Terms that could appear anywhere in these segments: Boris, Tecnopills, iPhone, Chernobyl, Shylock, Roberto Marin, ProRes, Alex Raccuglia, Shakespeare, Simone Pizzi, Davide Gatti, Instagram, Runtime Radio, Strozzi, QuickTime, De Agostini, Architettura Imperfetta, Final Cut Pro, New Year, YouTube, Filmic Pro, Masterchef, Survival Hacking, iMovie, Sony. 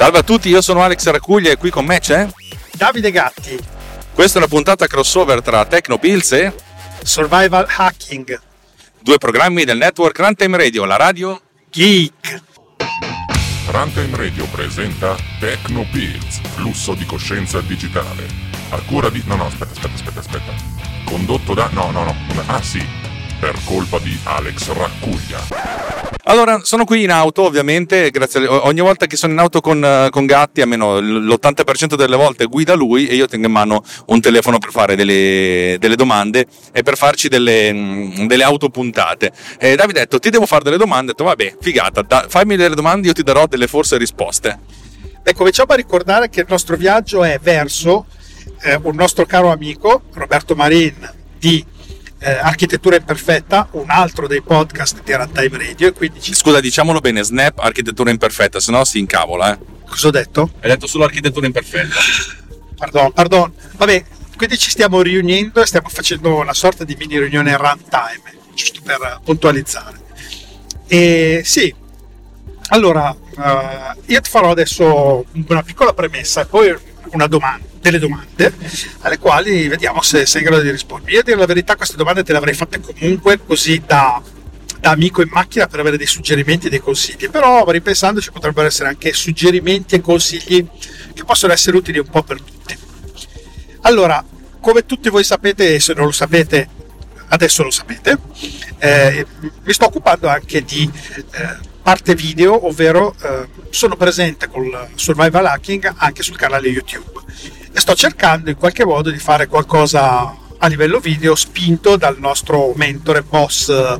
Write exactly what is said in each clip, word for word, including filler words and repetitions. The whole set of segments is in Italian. Salve a tutti, io sono Alex Raccuglia e qui con me c'è Davide Gatti. Questa è una puntata crossover tra Tecnopills e Survival Hacking, due programmi del network Runtime Radio, la radio geek. Runtime Radio presenta Tecnopills, flusso di coscienza digitale, a cura di... no no, aspetta, aspetta, aspetta, aspetta. Condotto da... no, no, no, ah sì, per colpa di Alex Raccuglia. Allora, sono qui in auto ovviamente, grazie a... ogni volta che sono in auto con, con Gatti, almeno l'ottanta per cento delle volte guida lui e io tengo in mano un telefono per fare delle, delle domande e per farci delle, delle autopuntate. E Davide ha detto, ti devo fare delle domande, ho detto vabbè, figata, da, fammi delle domande, io ti darò delle forse risposte. Ecco, cominciamo a ricordare che il nostro viaggio è verso eh, un nostro caro amico, Roberto Marin, di... Eh, Architettura Imperfetta, un altro dei podcast di Runtime Radio, e quindi ci... Scusa, diciamolo bene, Snap Architettura Imperfetta, sennò si incavola, eh. Cosa ho detto? Hai detto solo Architettura Imperfetta. Pardon, pardon. Vabbè, quindi ci stiamo riunendo e stiamo facendo una sorta di mini riunione Runtime, giusto per puntualizzare. E sì, allora uh, io ti farò adesso una piccola premessa e poi una domanda. Delle domande alle quali vediamo se sei in grado di rispondere. Io, a dire la verità, queste domande te le avrei fatte comunque, così da, da amico in macchina, per avere dei suggerimenti e dei consigli, però ripensandoci potrebbero essere anche suggerimenti e consigli che possono essere utili un po' per tutti. Allora, come tutti voi sapete, e se non lo sapete adesso lo sapete, eh, mi sto occupando anche di eh, parte video, ovvero eh, sono presente col Survival Hacking anche sul canale YouTube e sto cercando in qualche modo di fare qualcosa a livello video spinto dal nostro mentore boss eh,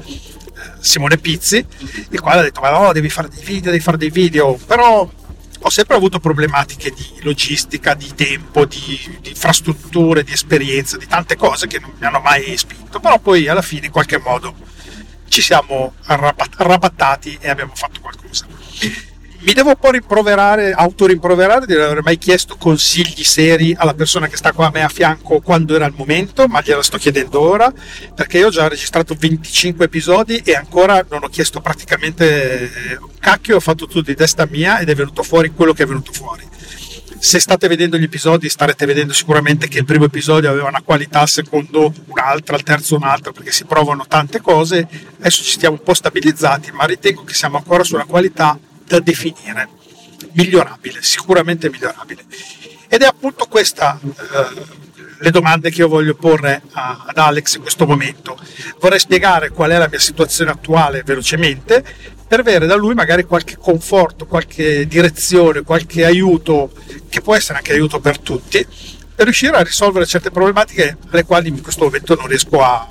Simone Pizzi, il quale ha detto ma no, devi fare dei video, devi fare dei video, però ho sempre avuto problematiche di logistica, di tempo, di, di infrastrutture, di esperienza, di tante cose che non mi hanno mai spinto, però poi alla fine in qualche modo ci siamo arrabattati e abbiamo fatto qualcosa. Mi devo un po' rimproverare, autorimproverare di non aver mai chiesto consigli seri alla persona che sta qua a me a fianco quando era il momento, ma gliela sto chiedendo ora, perché io ho già registrato venticinque episodi e ancora non ho chiesto praticamente un cacchio, ho fatto tutto di testa mia ed è venuto fuori quello che è venuto fuori. Se state vedendo gli episodi starete vedendo sicuramente che il primo episodio aveva una qualità, il secondo un'altra, il terzo un'altra, perché si provano tante cose. Adesso ci stiamo un po' stabilizzati, ma ritengo che siamo ancora sulla qualità da definire migliorabile, sicuramente migliorabile, ed è appunto questa eh, le domande che io voglio porre a, ad Alex in questo momento. Vorrei spiegare qual è la mia situazione attuale velocemente per avere da lui magari qualche conforto, qualche direzione, qualche aiuto, che può essere anche aiuto per tutti, e riuscire a risolvere certe problematiche alle quali in questo momento non riesco a,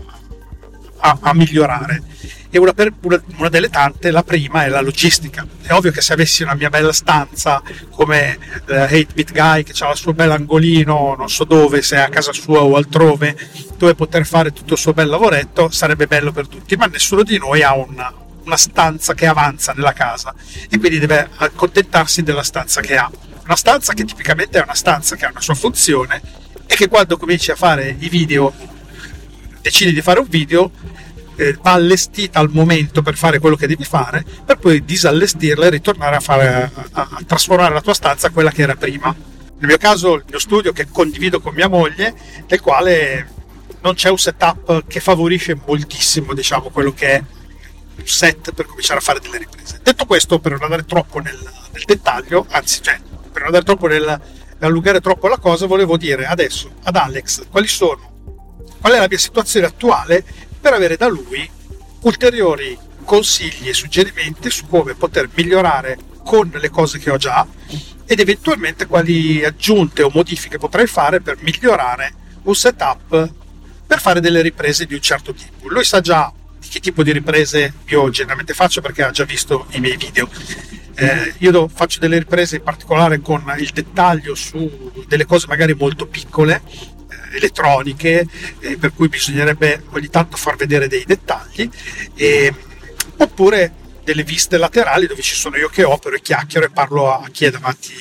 a, a migliorare. E una, per, una delle tante, la prima, è la logistica. È ovvio che se avessi una mia bella stanza come eh, otto bit Guy, che ha il suo bel angolino, non so dove, se è a casa sua o altrove, dove poter fare tutto il suo bel lavoretto, sarebbe bello per tutti, ma nessuno di noi ha una, una stanza che avanza nella casa e quindi deve accontentarsi della stanza che ha. Una stanza che tipicamente è una stanza che ha una sua funzione e che quando cominci a fare i video, decidi di fare un video, va allestita al momento per fare quello che devi fare, per poi disallestirla e ritornare a, fare, a, a trasformare la tua stanza a quella che era prima. Nel mio caso il mio studio, che condivido con mia moglie, nel quale non c'è un setup che favorisce moltissimo, diciamo, quello che è un set per cominciare a fare delle riprese. Detto questo, per non andare troppo nel, nel dettaglio, anzi cioè, per non andare troppo nel allungare troppo la cosa, volevo dire adesso ad Alex quali sono qual è la mia situazione attuale, per avere da lui ulteriori consigli e suggerimenti su come poter migliorare con le cose che ho già ed eventualmente quali aggiunte o modifiche potrei fare per migliorare un setup per fare delle riprese di un certo tipo. Lui sa già di che tipo di riprese io generalmente faccio perché ha già visto i miei video. Eh, io faccio delle riprese in particolare con il dettaglio su delle cose magari molto piccole, elettroniche, eh, per cui bisognerebbe ogni tanto far vedere dei dettagli, eh, oppure delle viste laterali dove ci sono io che opero e chiacchiero e parlo a chi è davanti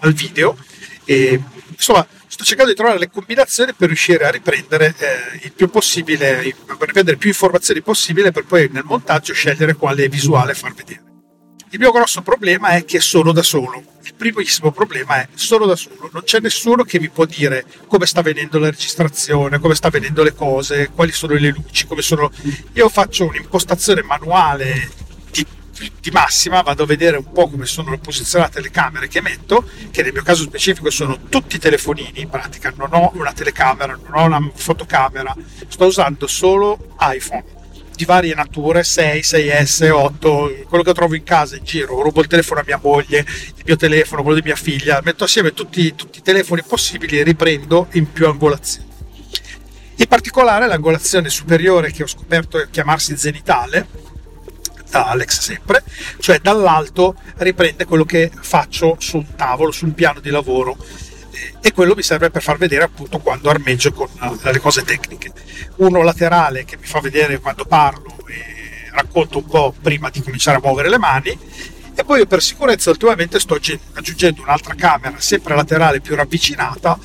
al video. E, insomma, sto cercando di trovare le combinazioni per riuscire a riprendere eh, il più possibile, per riprendere più informazioni possibile, per poi nel montaggio scegliere quale visuale far vedere. Il mio grosso problema è che sono da solo. Il primissimo problema è sono da solo, non c'è nessuno che mi può dire come sta venendo la registrazione, come sta venendo le cose, quali sono le luci, come sono. Io faccio un'impostazione manuale di, di massima, vado a vedere un po' come sono posizionate le camere che metto, che nel mio caso specifico sono tutti telefonini, in pratica non ho una telecamera, non ho una fotocamera, sto usando solo iPhone di varie nature, sei, sei S, otto, quello che trovo in casa in giro, rubo il telefono a mia moglie, il mio telefono, quello di mia figlia, metto assieme tutti, tutti i telefoni possibili e riprendo in più angolazioni. In particolare l'angolazione superiore che ho scoperto chiamarsi zenitale, da Alex sempre, cioè dall'alto riprende quello che faccio su un tavolo, su un piano di lavoro, e quello mi serve per far vedere appunto quando armeggio con le cose tecniche. Uno laterale che mi fa vedere quando parlo e racconto un po' prima di cominciare a muovere le mani, e poi io per sicurezza ultimamente sto aggiungendo un'altra camera sempre laterale più ravvicinata,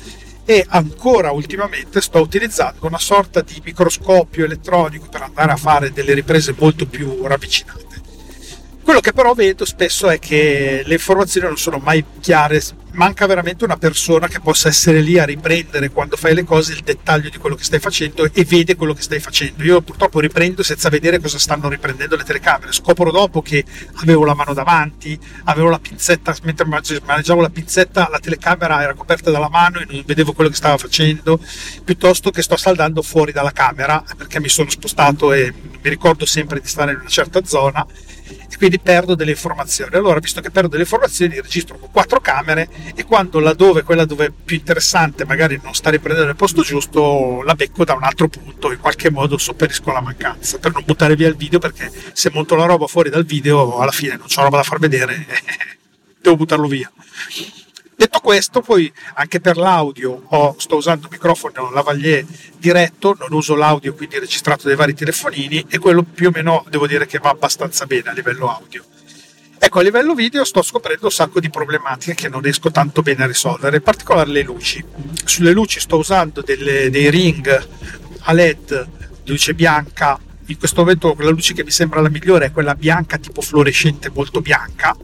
e ancora ultimamente sto utilizzando una sorta di microscopio elettronico per andare a fare delle riprese molto più ravvicinate. Quello che però vedo spesso è che le informazioni non sono mai chiare, manca veramente una persona che possa essere lì a riprendere quando fai le cose il dettaglio di quello che stai facendo e vede quello che stai facendo. Io purtroppo riprendo senza vedere cosa stanno riprendendo le telecamere, scopro dopo che avevo la mano davanti, avevo la pinzetta, mentre maneggiavo la pinzetta la telecamera era coperta dalla mano e non vedevo quello che stava facendo, piuttosto che sto saldando fuori dalla camera perché mi sono spostato e mi ricordo sempre di stare in una certa zona e quindi perdo delle informazioni. Allora, visto che perdo delle informazioni, registro con quattro camere e quando laddove quella dove è più interessante magari non sta riprendendo il posto giusto, la becco da un altro punto, in qualche modo sopperisco la mancanza per non buttare via il video, perché se monto la roba fuori dal video alla fine non c'ho roba da far vedere, devo buttarlo via. Detto questo, poi anche per l'audio ho, sto usando il microfono lavalier diretto, non uso l'audio quindi registrato dai vari telefonini, e quello più o meno devo dire che va abbastanza bene a livello audio. Ecco, a livello video sto scoprendo un sacco di problematiche che non riesco tanto bene a risolvere, in particolare le luci. Sulle luci sto usando delle, dei ring a LED, luce bianca. In questo momento la luce che mi sembra la migliore è quella bianca, tipo fluorescente, molto bianca.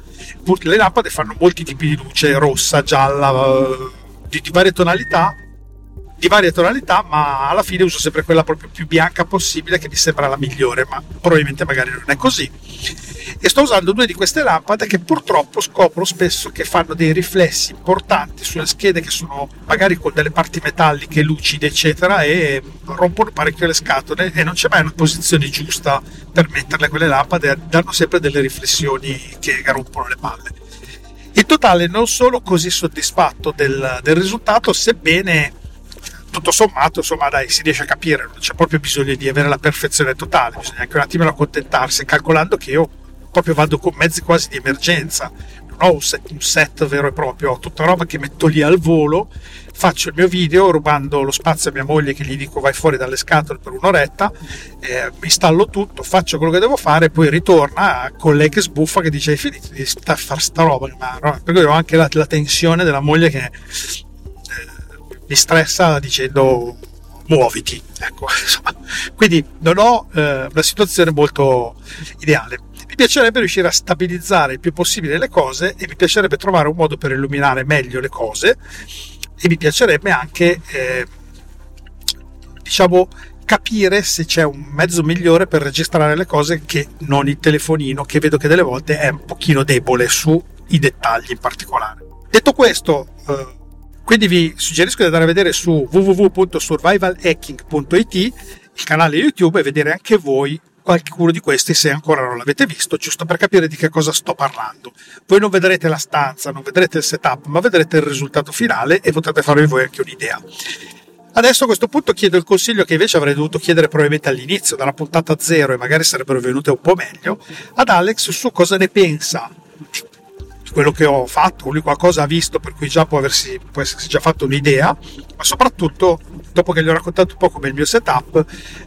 Le lampade fanno molti tipi di luce, rossa, gialla, di, di varie tonalità, di varie tonalità, ma alla fine uso sempre quella proprio più bianca possibile, che mi sembra la migliore, ma probabilmente magari non è così. E sto usando due di queste lampade che purtroppo scopro spesso che fanno dei riflessi importanti sulle schede, che sono magari con delle parti metalliche lucide eccetera, e rompono parecchio le scatole e non c'è mai una posizione giusta per metterle quelle lampade, danno sempre delle riflessioni che rompono le palle. In totale non sono così soddisfatto del, del risultato, sebbene tutto sommato, insomma, dai, si riesce a capire, non c'è proprio bisogno di avere la perfezione totale, bisogna anche un attimino accontentarsi, calcolando che io proprio vado con mezzi quasi di emergenza, non ho un set, un set vero e proprio, ho tutta roba che metto lì al volo, faccio il mio video rubando lo spazio a mia moglie, che gli dico vai fuori dalle scatole per un'oretta, eh, installo tutto, faccio quello che devo fare, poi ritorna con lei che sbuffa, che dice hai finito di sta, far sta roba, ma no, perché ho anche la, la tensione della moglie che eh, mi stressa dicendo muoviti, ecco, insomma. Quindi non ho eh, una situazione molto ideale. Mi piacerebbe riuscire a stabilizzare il più possibile le cose, e mi piacerebbe trovare un modo per illuminare meglio le cose, e mi piacerebbe anche eh, diciamo capire se c'è un mezzo migliore per registrare le cose che non il telefonino, che vedo che delle volte è un pochino debole sui dettagli in particolare. Detto questo, eh, quindi vi suggerisco di andare a vedere su w w w punto survival hacking punto i t il canale YouTube e vedere anche voi qualcuno di questi, se ancora non l'avete visto, giusto per capire di che cosa sto parlando. Voi non vedrete la stanza, non vedrete il setup, ma vedrete il risultato finale e potrete farvi voi anche un'idea. Adesso a questo punto chiedo il consiglio che invece avrei dovuto chiedere probabilmente all'inizio, dalla puntata zero, e magari sarebbero venute un po' meglio, ad Alex su cosa ne pensa di quello che ho fatto. Lui qualcosa ha visto, per cui già può aversi può essersi già fatto un'idea, ma soprattutto, dopo che gli ho raccontato un po' come il mio setup,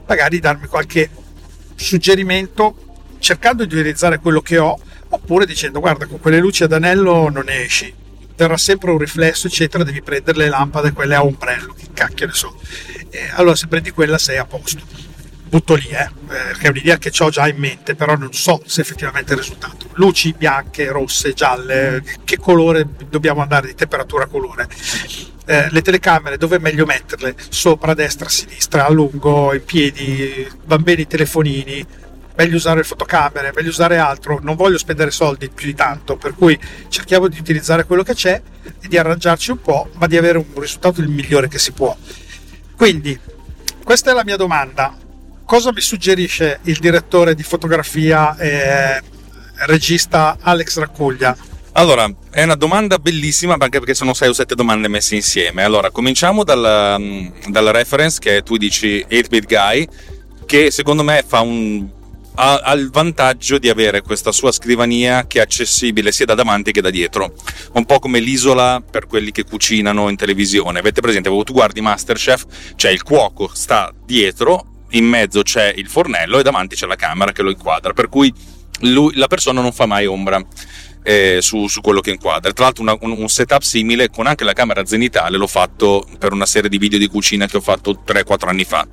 magari darmi qualche suggerimento, cercando di utilizzare quello che ho, oppure dicendo guarda, con quelle luci ad anello non ne esci, terrà sempre un riflesso eccetera, devi prendere le lampade quelle a ombrello, che cacchio ne so, eh, allora se prendi quella sei a posto. Butto lì eh perché è un'idea che ho già in mente, però non so se effettivamente è il risultato. luci bianche, rosse, gialle, che colore dobbiamo andare, di temperatura, colore. Eh, le telecamere dove è meglio metterle? Sopra, a destra, a sinistra, a lungo, in piedi, bambini, telefonini. Meglio usare le fotocamere, meglio usare altro. Non voglio spendere soldi più di tanto, per cui cerchiamo di utilizzare quello che c'è e di arrangiarci un po', ma di avere un risultato il migliore che si può. Quindi questa è la mia domanda: cosa mi suggerisce il direttore di fotografia e regista Alex Raccuglia? Allora, è una domanda bellissima, anche perché sono sei o sette domande messe insieme. Allora, cominciamo dalla, dalla reference che tu dici, otto bit Guy, che secondo me fa un ha, ha il vantaggio di avere questa sua scrivania che è accessibile sia da davanti che da dietro, un po' come l'isola per quelli che cucinano in televisione. Avete presente, quando tu guardi Masterchef, c'è il cuoco, sta dietro, in mezzo c'è il fornello e davanti c'è la camera che lo inquadra, per cui lui, la persona non fa mai ombra Eh, su, su quello che inquadra. Tra l'altro una, un, un setup simile con anche la camera zenitale l'ho fatto per una serie di video di cucina che ho fatto tre quattro anni fa.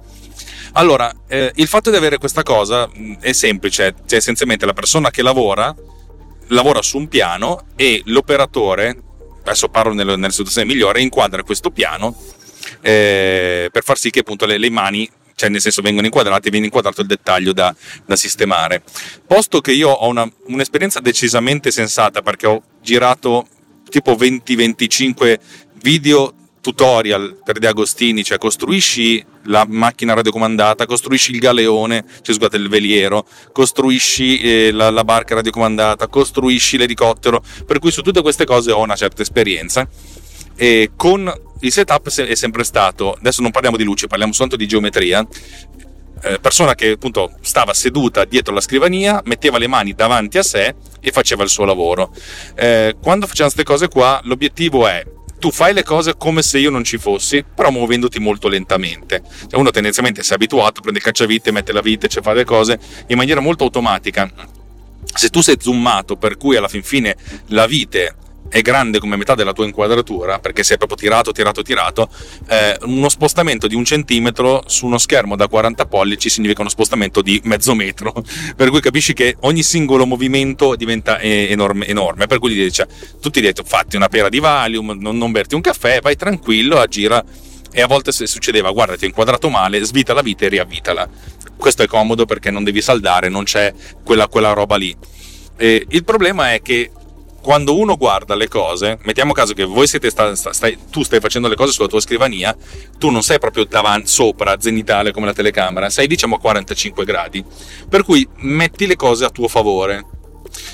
Allora eh, il fatto di avere questa cosa è semplice, cioè essenzialmente la persona che lavora lavora su un piano e l'operatore, adesso parlo nelle, nelle situazioni migliori, inquadra questo piano eh, per far sì che appunto le, le mani, cioè nel senso, vengono inquadrati e viene inquadrato il dettaglio da, da sistemare. Posto che io ho una, un'esperienza decisamente sensata, perché ho girato tipo venti venticinque video tutorial per De Agostini, cioè costruisci la macchina radiocomandata, costruisci il galeone, cioè scusate, il veliero, costruisci eh, la, la barca radiocomandata, costruisci l'elicottero, per cui su tutte queste cose ho una certa esperienza. E con il setup è sempre stato, adesso non parliamo di luce, parliamo soltanto di geometria, eh, persona che appunto stava seduta dietro la scrivania, metteva le mani davanti a sé e faceva il suo lavoro. Eh, quando facciamo queste cose qua, l'obiettivo è: tu fai le cose come se io non ci fossi, però muovendoti molto lentamente. Cioè, uno tendenzialmente si è abituato, prende il cacciavite, mette la vite, cioè fa le cose in maniera molto automatica. Se tu sei zoomato, per cui alla fin fine la vite è grande come metà della tua inquadratura, perché sei proprio tirato, tirato, tirato, eh, uno spostamento di un centimetro su uno schermo da quaranta pollici significa uno spostamento di mezzo metro, per cui capisci che ogni singolo movimento diventa enorme, enorme. Per cui dice, tutti dietro, fatti una pera di Valium, non, non berti un caffè, vai tranquillo, aggira. E a volte se succedeva, guarda, ti ho inquadrato male, svita la vite e riavvitala. Questo è comodo perché non devi saldare, non c'è quella, quella roba lì. Eh, il problema è che quando uno guarda le cose, mettiamo caso che voi siete sta, sta, stai, tu stai facendo le cose sulla tua scrivania, tu non sei proprio davanti, sopra, zenitale come la telecamera, sei diciamo a quarantacinque gradi, per cui metti le cose a tuo favore,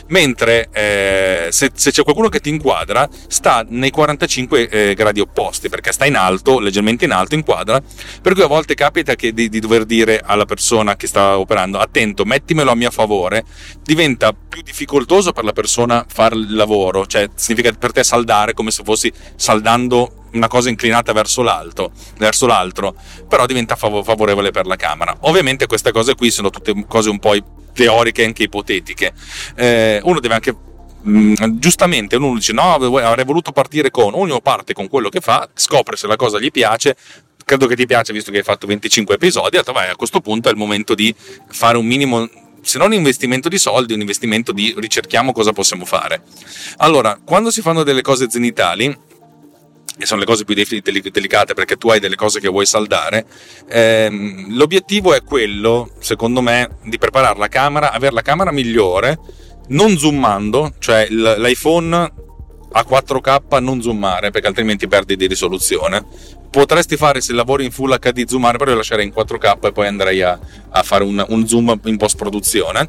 mentre eh, se, se c'è qualcuno che ti inquadra sta nei quarantacinque eh, gradi opposti, perché sta in alto, leggermente in alto, inquadra, per cui a volte capita che di, di dover dire alla persona che sta operando, attento, mettimelo a mio favore. Diventa più difficoltoso per la persona fare il lavoro, cioè significa per te saldare come se fossi saldando una cosa inclinata verso l'alto, verso l'altro, però diventa favorevole per la camera. Ovviamente queste cose qui sono tutte cose un po' teoriche, anche ipotetiche. Eh, uno deve anche mh, giustamente, uno dice no, avrei voluto partire con, ognuno parte con quello che fa, scopre se la cosa gli piace. Credo che ti piace, visto che hai fatto venticinque episodi, vai, a questo punto è il momento di fare un minimo, se non un investimento di soldi, un investimento di ricerchiamo cosa possiamo fare. Allora, quando si fanno delle cose zenitali, e sono le cose più delicate perché tu hai delle cose che vuoi saldare, ehm, l'obiettivo è quello, secondo me, di preparare la camera, avere la camera migliore, non zoomando, cioè l'iPhone a quattro K non zoomare, perché altrimenti perdi di risoluzione. Potresti fare, se lavori in Full H D, zoomare, però io lascerei in quattro K e poi andrei a, a fare un, un zoom in post-produzione.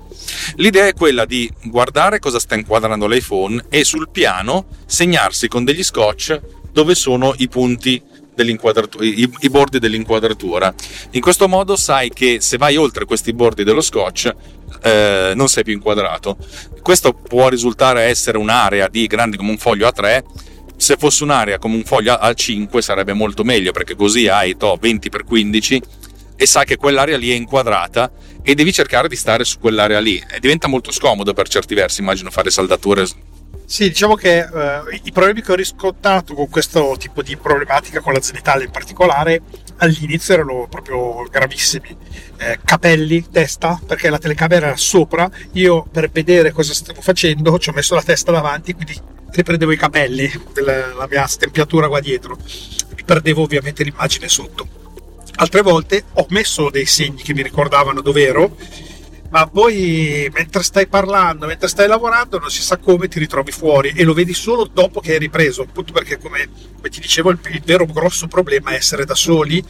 L'idea è quella di guardare cosa sta inquadrando l'iPhone e sul piano segnarsi con degli scotch dove sono i punti dell'inquadratura, i, i bordi dell'inquadratura. In questo modo sai che se vai oltre questi bordi dello scotch eh, non sei più inquadrato. Questo può risultare essere un'area di grande come un foglio A tre. Se fosse un'area come un foglio A cinque sarebbe molto meglio, perché così hai to, venti per quindici e sai che quell'area lì è inquadrata e devi cercare di stare su quell'area lì. E diventa molto scomodo per certi versi, immagino, fare saldature Sì, diciamo che eh, i problemi che ho riscontrato con questo tipo di problematica, con la zenitale in particolare, all'inizio erano proprio gravissimi. Eh, capelli, testa, perché la telecamera era sopra, io per vedere cosa stavo facendo ci ho messo la testa davanti, quindi riprendevo i capelli della la mia stempiatura qua dietro, mi perdevo ovviamente l'immagine sotto. Altre volte ho messo dei segni che mi ricordavano dove ero, ma poi mentre stai parlando, mentre stai lavorando, non si sa come ti ritrovi fuori e lo vedi solo dopo che hai ripreso, appunto perché come, come ti dicevo il, il vero grosso problema è essere da soli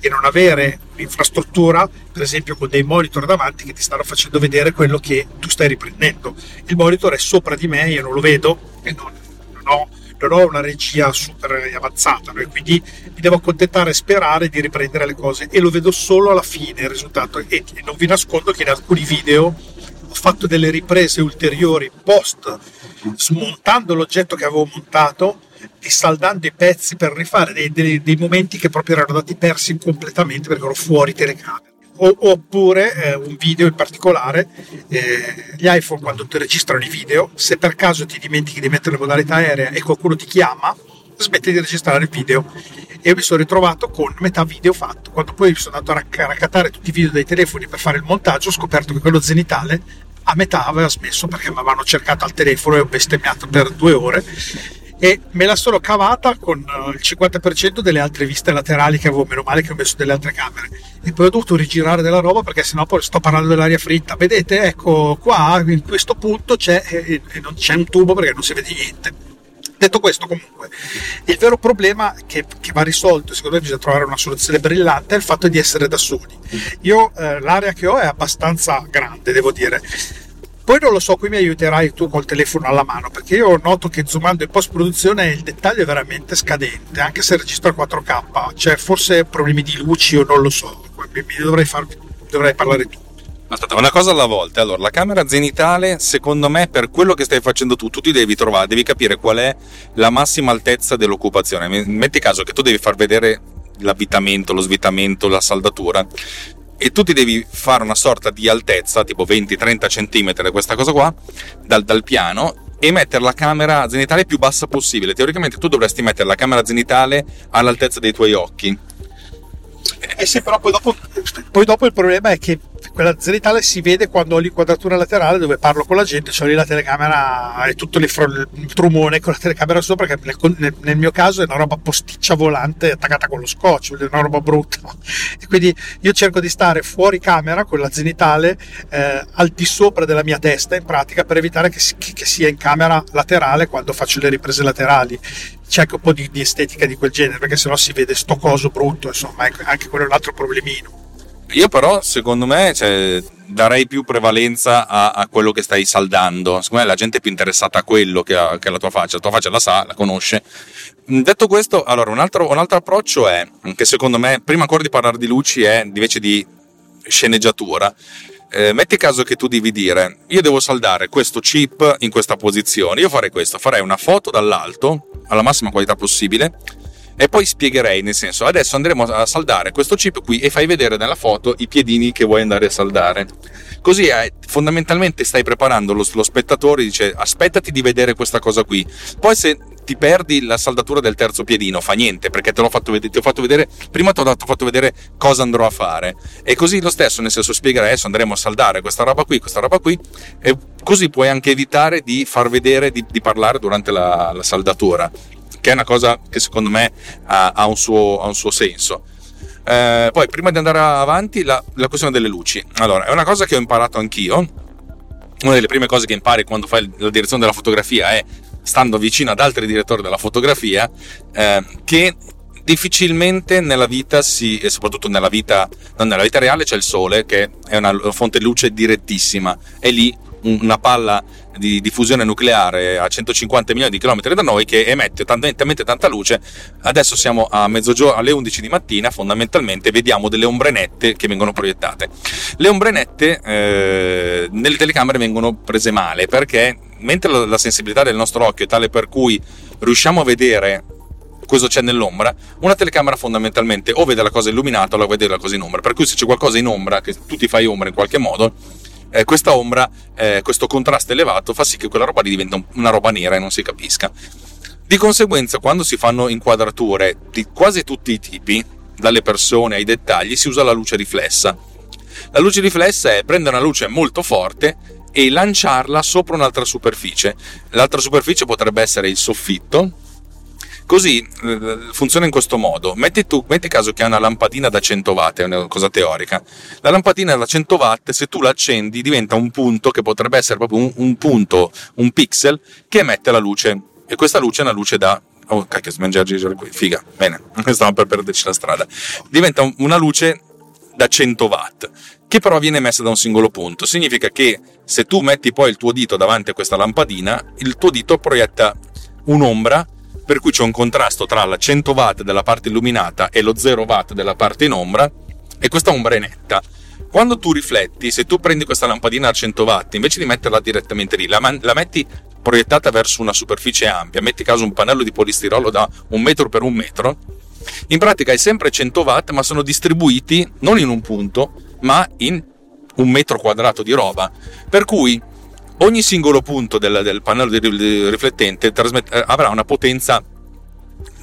e non avere un'infrastruttura, per esempio con dei monitor davanti che ti stanno facendo vedere quello che tu stai riprendendo. Il monitor è sopra di me, io non lo vedo e non, non ho non ho una regia super avanzata, no? E quindi mi devo accontentare e sperare di riprendere le cose e lo vedo solo alla fine il risultato. E non vi nascondo che in alcuni video ho fatto delle riprese ulteriori post, smontando l'oggetto che avevo montato, dissaldando i pezzi per rifare dei, dei, dei momenti che proprio erano andati persi completamente perché ero fuori telecamera. O, oppure eh, un video in particolare, eh, gli iPhone quando ti registrano i video, se per caso ti dimentichi di mettere la modalità aerea e qualcuno ti chiama, smetti di registrare il video. E io mi sono ritrovato con metà video fatto. Quando poi sono andato a rac- raccattare tutti i video dai telefoni per fare il montaggio, ho scoperto che quello zenitale a metà aveva smesso perché mi avevano cercato al telefono e ho bestemmiato per due ore e me la sono cavata con il cinquanta per cento delle altre viste laterali che avevo, meno male che ho messo delle altre camere, e poi ho dovuto rigirare della roba perché sennò poi sto parlando dell'aria fritta, vedete, ecco qua in questo punto c'è e non c'è un tubo perché non si vede niente. Detto questo, comunque il vero problema che, che va risolto, secondo me bisogna trovare una soluzione brillante, è il fatto di essere da soli. Io eh, l'area che ho è abbastanza grande, devo dire. Poi non lo so, qui mi aiuterai tu col telefono alla mano, perché io noto che zoomando in post-produzione il dettaglio è veramente scadente, anche se registro a quattro K, cioè forse problemi di luci o non lo so, mi dovrei, far, dovrei parlare tu. Aspetta, una cosa alla volta. Allora, la camera zenitale, secondo me, per quello che stai facendo tu, tu ti devi trovare, devi capire qual è la massima altezza dell'occupazione. Metti caso che tu devi far vedere l'avvitamento, lo svitamento, la saldatura, e tu ti devi fare una sorta di altezza tipo venti trenta centimetri, questa cosa qua dal, dal piano, e mettere la camera zenitale più bassa possibile. Teoricamente tu dovresti mettere la camera zenitale all'altezza dei tuoi occhi. Eh sì, però poi dopo, poi dopo il problema è che quella zenitale si vede quando ho l'inquadratura laterale dove parlo con la gente, c'ho lì la telecamera e tutto il trumone con la telecamera sopra, che nel, nel mio caso è una roba posticcia volante attaccata con lo scotch, è una roba brutta, e quindi io cerco di stare fuori camera con la zenitale eh, al di sopra della mia testa, in pratica, per evitare che, si, che sia in camera laterale quando faccio le riprese laterali. C'è anche un po' di, di estetica di quel genere, perché sennò si vede sto coso brutto, insomma, anche quello è un altro problemino. Io però, secondo me, cioè, darei più prevalenza a, a quello che stai saldando. Secondo me la gente è più interessata a quello che alla tua faccia. La tua faccia la sa, la conosce. Detto questo, allora un altro, un altro approccio è, che secondo me, prima ancora di parlare di luci, è invece di sceneggiatura. Eh, metti caso che tu devi dire, io devo saldare questo chip in questa posizione. Io farei questo, farei una foto dall'alto, alla massima qualità possibile, e poi spiegherei, nel senso, adesso andremo a saldare questo chip qui e fai vedere nella foto i piedini che vuoi andare a saldare. Così eh, fondamentalmente stai preparando lo, lo spettatore, dice aspettati di vedere questa cosa qui. Poi se ti perdi la saldatura del terzo piedino fa niente, perché te l'ho fatto vedere, ti ho fatto vedere prima, ti ho fatto vedere cosa andrò a fare, e così lo stesso, nel senso, spiegherei adesso andremo a saldare questa roba qui, questa roba qui, e così puoi anche evitare di far vedere, di, di parlare durante la, la saldatura, che è una cosa che secondo me ha, ha, un, suo, ha un suo senso. Eh, poi, prima di andare avanti, la, la questione delle luci. Allora, è una cosa che ho imparato anch'io. Una delle prime cose che impari quando fai la direzione della fotografia è, stando vicino ad altri direttori della fotografia, eh, che difficilmente nella vita si, e soprattutto nella vita, non nella vita reale, c'è il sole, che è una fonte di luce direttissima, e lì una palla di diffusione nucleare a centocinquanta milioni di chilometri da noi che emette talmente tanta luce. Adesso siamo a mezzogiorno, alle undici di mattina, fondamentalmente vediamo delle ombrenette che vengono proiettate. Le ombrenette eh, nelle telecamere vengono prese male, perché mentre la, la sensibilità del nostro occhio è tale per cui riusciamo a vedere cosa c'è nell'ombra, una telecamera fondamentalmente o vede la cosa illuminata o la vede la cosa in ombra, per cui se c'è qualcosa in ombra, che tu ti fai ombra in qualche modo, eh, questa ombra, eh, questo contrasto elevato fa sì che quella roba lì diventa una roba nera e non si capisca. Di conseguenza, quando si fanno inquadrature di quasi tutti i tipi, dalle persone ai dettagli, si usa la luce riflessa. La luce riflessa è prendere una luce molto forte e lanciarla sopra un'altra superficie. L'altra superficie potrebbe essere il soffitto. Così funziona in questo modo: metti tu, metti caso che hai una lampadina da cento watt, è una cosa teorica. La lampadina da cento watt, se tu la accendi, diventa un punto che potrebbe essere proprio un, un punto, un pixel che emette la luce. E questa luce è una luce da... oh cacchio, smangiarci qui, figa, bene, stavamo per perderci la strada. Diventa una luce da cento watt che però viene emessa da un singolo punto. Significa che se tu metti poi il tuo dito davanti a questa lampadina, il tuo dito proietta un'ombra, per cui c'è un contrasto tra la cento watt della parte illuminata e lo zero watt della parte in ombra, e questa ombra è netta. Quando tu rifletti, se tu prendi questa lampadina a cento watt, invece di metterla direttamente lì, la, man- la metti proiettata verso una superficie ampia, metti caso un pannello di polistirolo da un metro per un metro, in pratica è sempre cento watt, ma sono distribuiti non in un punto, ma in un metro quadrato di roba, per cui ogni singolo punto del, del pannello di riflettente trasmet- avrà una potenza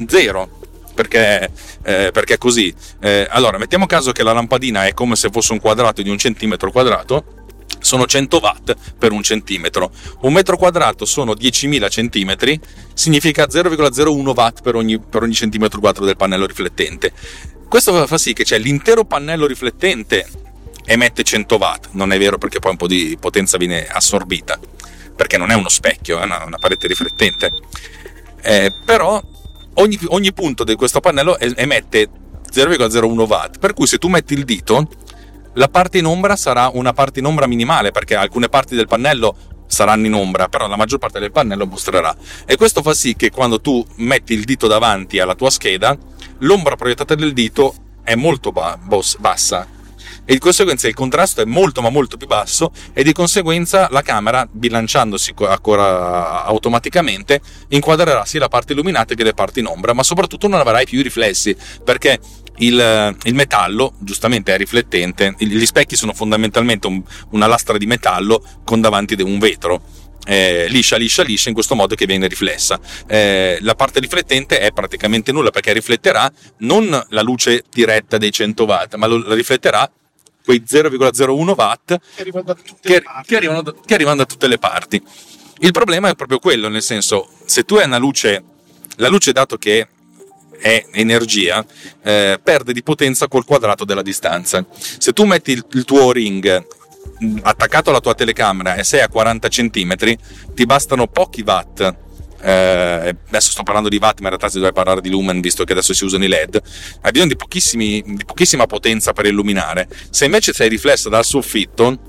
zero, perché, eh, perché è così. Eh, allora, mettiamo caso che la lampadina è come se fosse un quadrato di un centimetro quadrato, sono cento watt per un centimetro. Un metro quadrato sono diecimila centimetri, significa zero virgola zero uno watt per ogni, per ogni centimetro quadrato del pannello riflettente. Questo fa sì che c'è l'intero pannello riflettente emette cento watt, non è vero, perché poi un po' di potenza viene assorbita, perché non è uno specchio, è una, una parete riflettente. Eh, però ogni, ogni punto di questo pannello emette zero virgola zero uno watt, per cui se tu metti il dito, la parte in ombra sarà una parte in ombra minimale, perché alcune parti del pannello saranno in ombra, però la maggior parte del pannello mostrerà. E questo fa sì che quando tu metti il dito davanti alla tua scheda, l'ombra proiettata del dito è molto ba- bassa, e di conseguenza il contrasto è molto ma molto più basso, e di conseguenza la camera, bilanciandosi ancora automaticamente, inquadrerà sia la parte illuminata che le parti in ombra, ma soprattutto non avrai più i riflessi, perché il, il metallo giustamente è riflettente. Gli specchi sono fondamentalmente un, una lastra di metallo con davanti un vetro, eh, liscia liscia liscia in questo modo che viene riflessa. Eh, la parte riflettente è praticamente nulla, perché rifletterà non la luce diretta dei cento watt, ma lo, la rifletterà quei zero virgola zero uno watt che arrivano da tutte, che, le parti. Che arrivano da, che arrivano da tutte le parti. Il problema è proprio quello, nel senso, se tu hai una luce, la luce, dato che è energia, eh, perde di potenza col quadrato della distanza. Se tu metti il, il tuo ring attaccato alla tua telecamera e sei a quaranta centimetri, ti bastano pochi watt. Eh, adesso sto parlando di watt, ma in realtà si dovrebbe parlare di lumen, visto che adesso si usano i led. Hai bisogno di pochissimi, di pochissima potenza per illuminare. Se invece sei riflessa dal soffitto,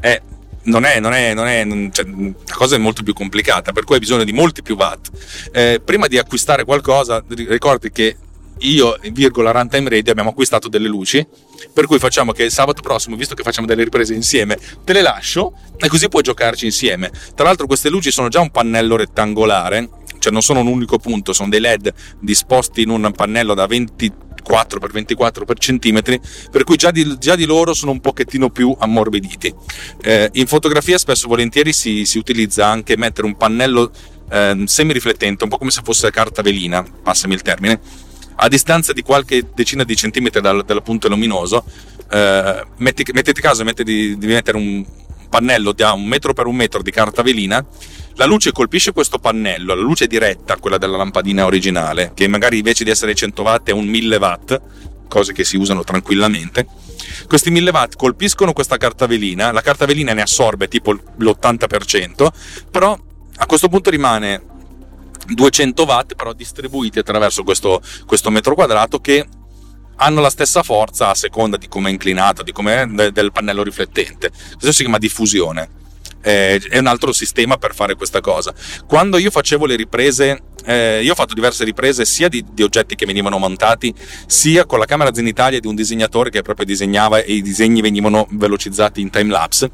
è Non è, non è, non è, cioè, la cosa è molto più complicata, per cui hai bisogno di molti più watt. Eh, prima di acquistare qualcosa, ricordi che io, virgola, Runtime Radio, abbiamo acquistato delle luci, per cui facciamo che sabato prossimo, visto che facciamo delle riprese insieme, te le lascio e così puoi giocarci insieme. Tra l'altro queste luci sono già un pannello rettangolare, cioè non sono un unico punto, sono dei led disposti in un pannello da ventiquattro per ventiquattro centimetri, per cui già di, già di loro sono un pochettino più ammorbiditi. Eh, in fotografia spesso volentieri si, si utilizza anche mettere un pannello eh, semiriflettente, un po' come se fosse carta velina, passami il termine, a distanza di qualche decina di centimetri dal, dal punto luminoso. Eh, metti, mettete caso metti di, di mettere un pannello da un metro per un metro di carta velina. La luce colpisce questo pannello, la luce diretta, quella della lampadina originale, che magari invece di essere cento watt è un mille watt, cose che si usano tranquillamente. Questi mille watt colpiscono questa carta velina, la carta velina ne assorbe tipo l'ottanta per cento, però a questo punto rimane duecento watt, però distribuiti attraverso questo, questo metro quadrato, che hanno la stessa forza a seconda di come è inclinato, di come è del pannello riflettente. Questo si chiama diffusione. È un altro sistema per fare questa cosa. Quando io facevo le riprese, eh, io ho fatto diverse riprese sia di, di oggetti che venivano montati, sia con la camera Zenitalia di un disegnatore che proprio disegnava e i disegni venivano velocizzati in time lapse.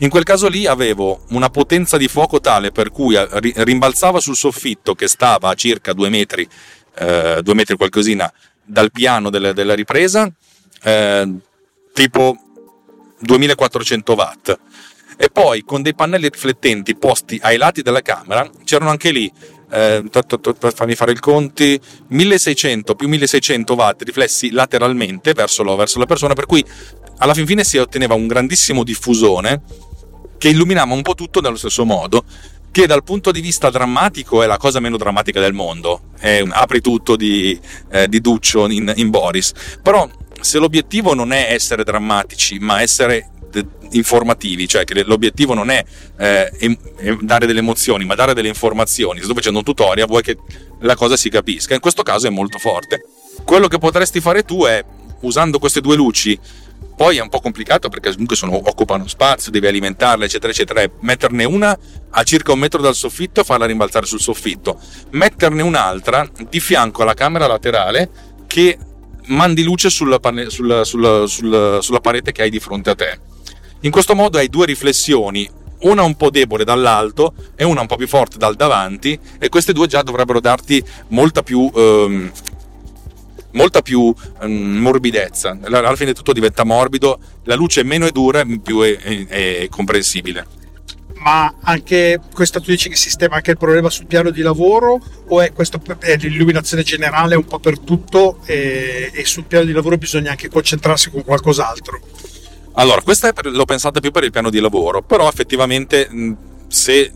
In quel caso lì avevo una potenza di fuoco tale per cui rimbalzava sul soffitto, che stava a circa due metri, eh, due metri qualcosina dal piano delle, della ripresa, eh, tipo duemilaquattrocento watt. e poi con dei pannelli riflettenti posti ai lati della camera c'erano anche lì, eh, fammi fare i conti, milleseicento più milleseicento watt riflessi lateralmente verso la, verso la persona, per cui alla fin fine si otteneva un grandissimo diffusone che illuminava un po' tutto nello stesso modo, che dal punto di vista drammatico è la cosa meno drammatica del mondo, è un apri tutto di, eh, di Duccio in, in Boris. Però se l'obiettivo non è essere drammatici ma essere informativi, cioè che l'obiettivo non è eh, dare delle emozioni ma dare delle informazioni, se sto facendo un tutorial vuoi che la cosa si capisca, in questo caso è molto forte. Quello che potresti fare tu è, usando queste due luci, poi è un po' complicato perché comunque sono, occupano spazio, devi alimentarle eccetera eccetera, e metterne una a circa un metro dal soffitto e farla rimbalzare sul soffitto, metterne un'altra di fianco alla camera laterale che mandi luce sulla, pane, sulla, sulla, sulla, sulla parete che hai di fronte a te. In questo modo hai due riflessioni, una un po' debole dall'alto e una un po' più forte dal davanti, e queste due già dovrebbero darti molta più ehm, molta più ehm, morbidezza. Alla fine tutto diventa morbido, la luce meno è dura e più è, è, è comprensibile. Ma anche questo, tu dici che sistema anche il problema sul piano di lavoro, o è questo è l'illuminazione generale un po' per tutto e, e sul piano di lavoro bisogna anche concentrarsi con qualcos'altro? Allora, questa è per, l'ho pensata più per il piano di lavoro, però effettivamente se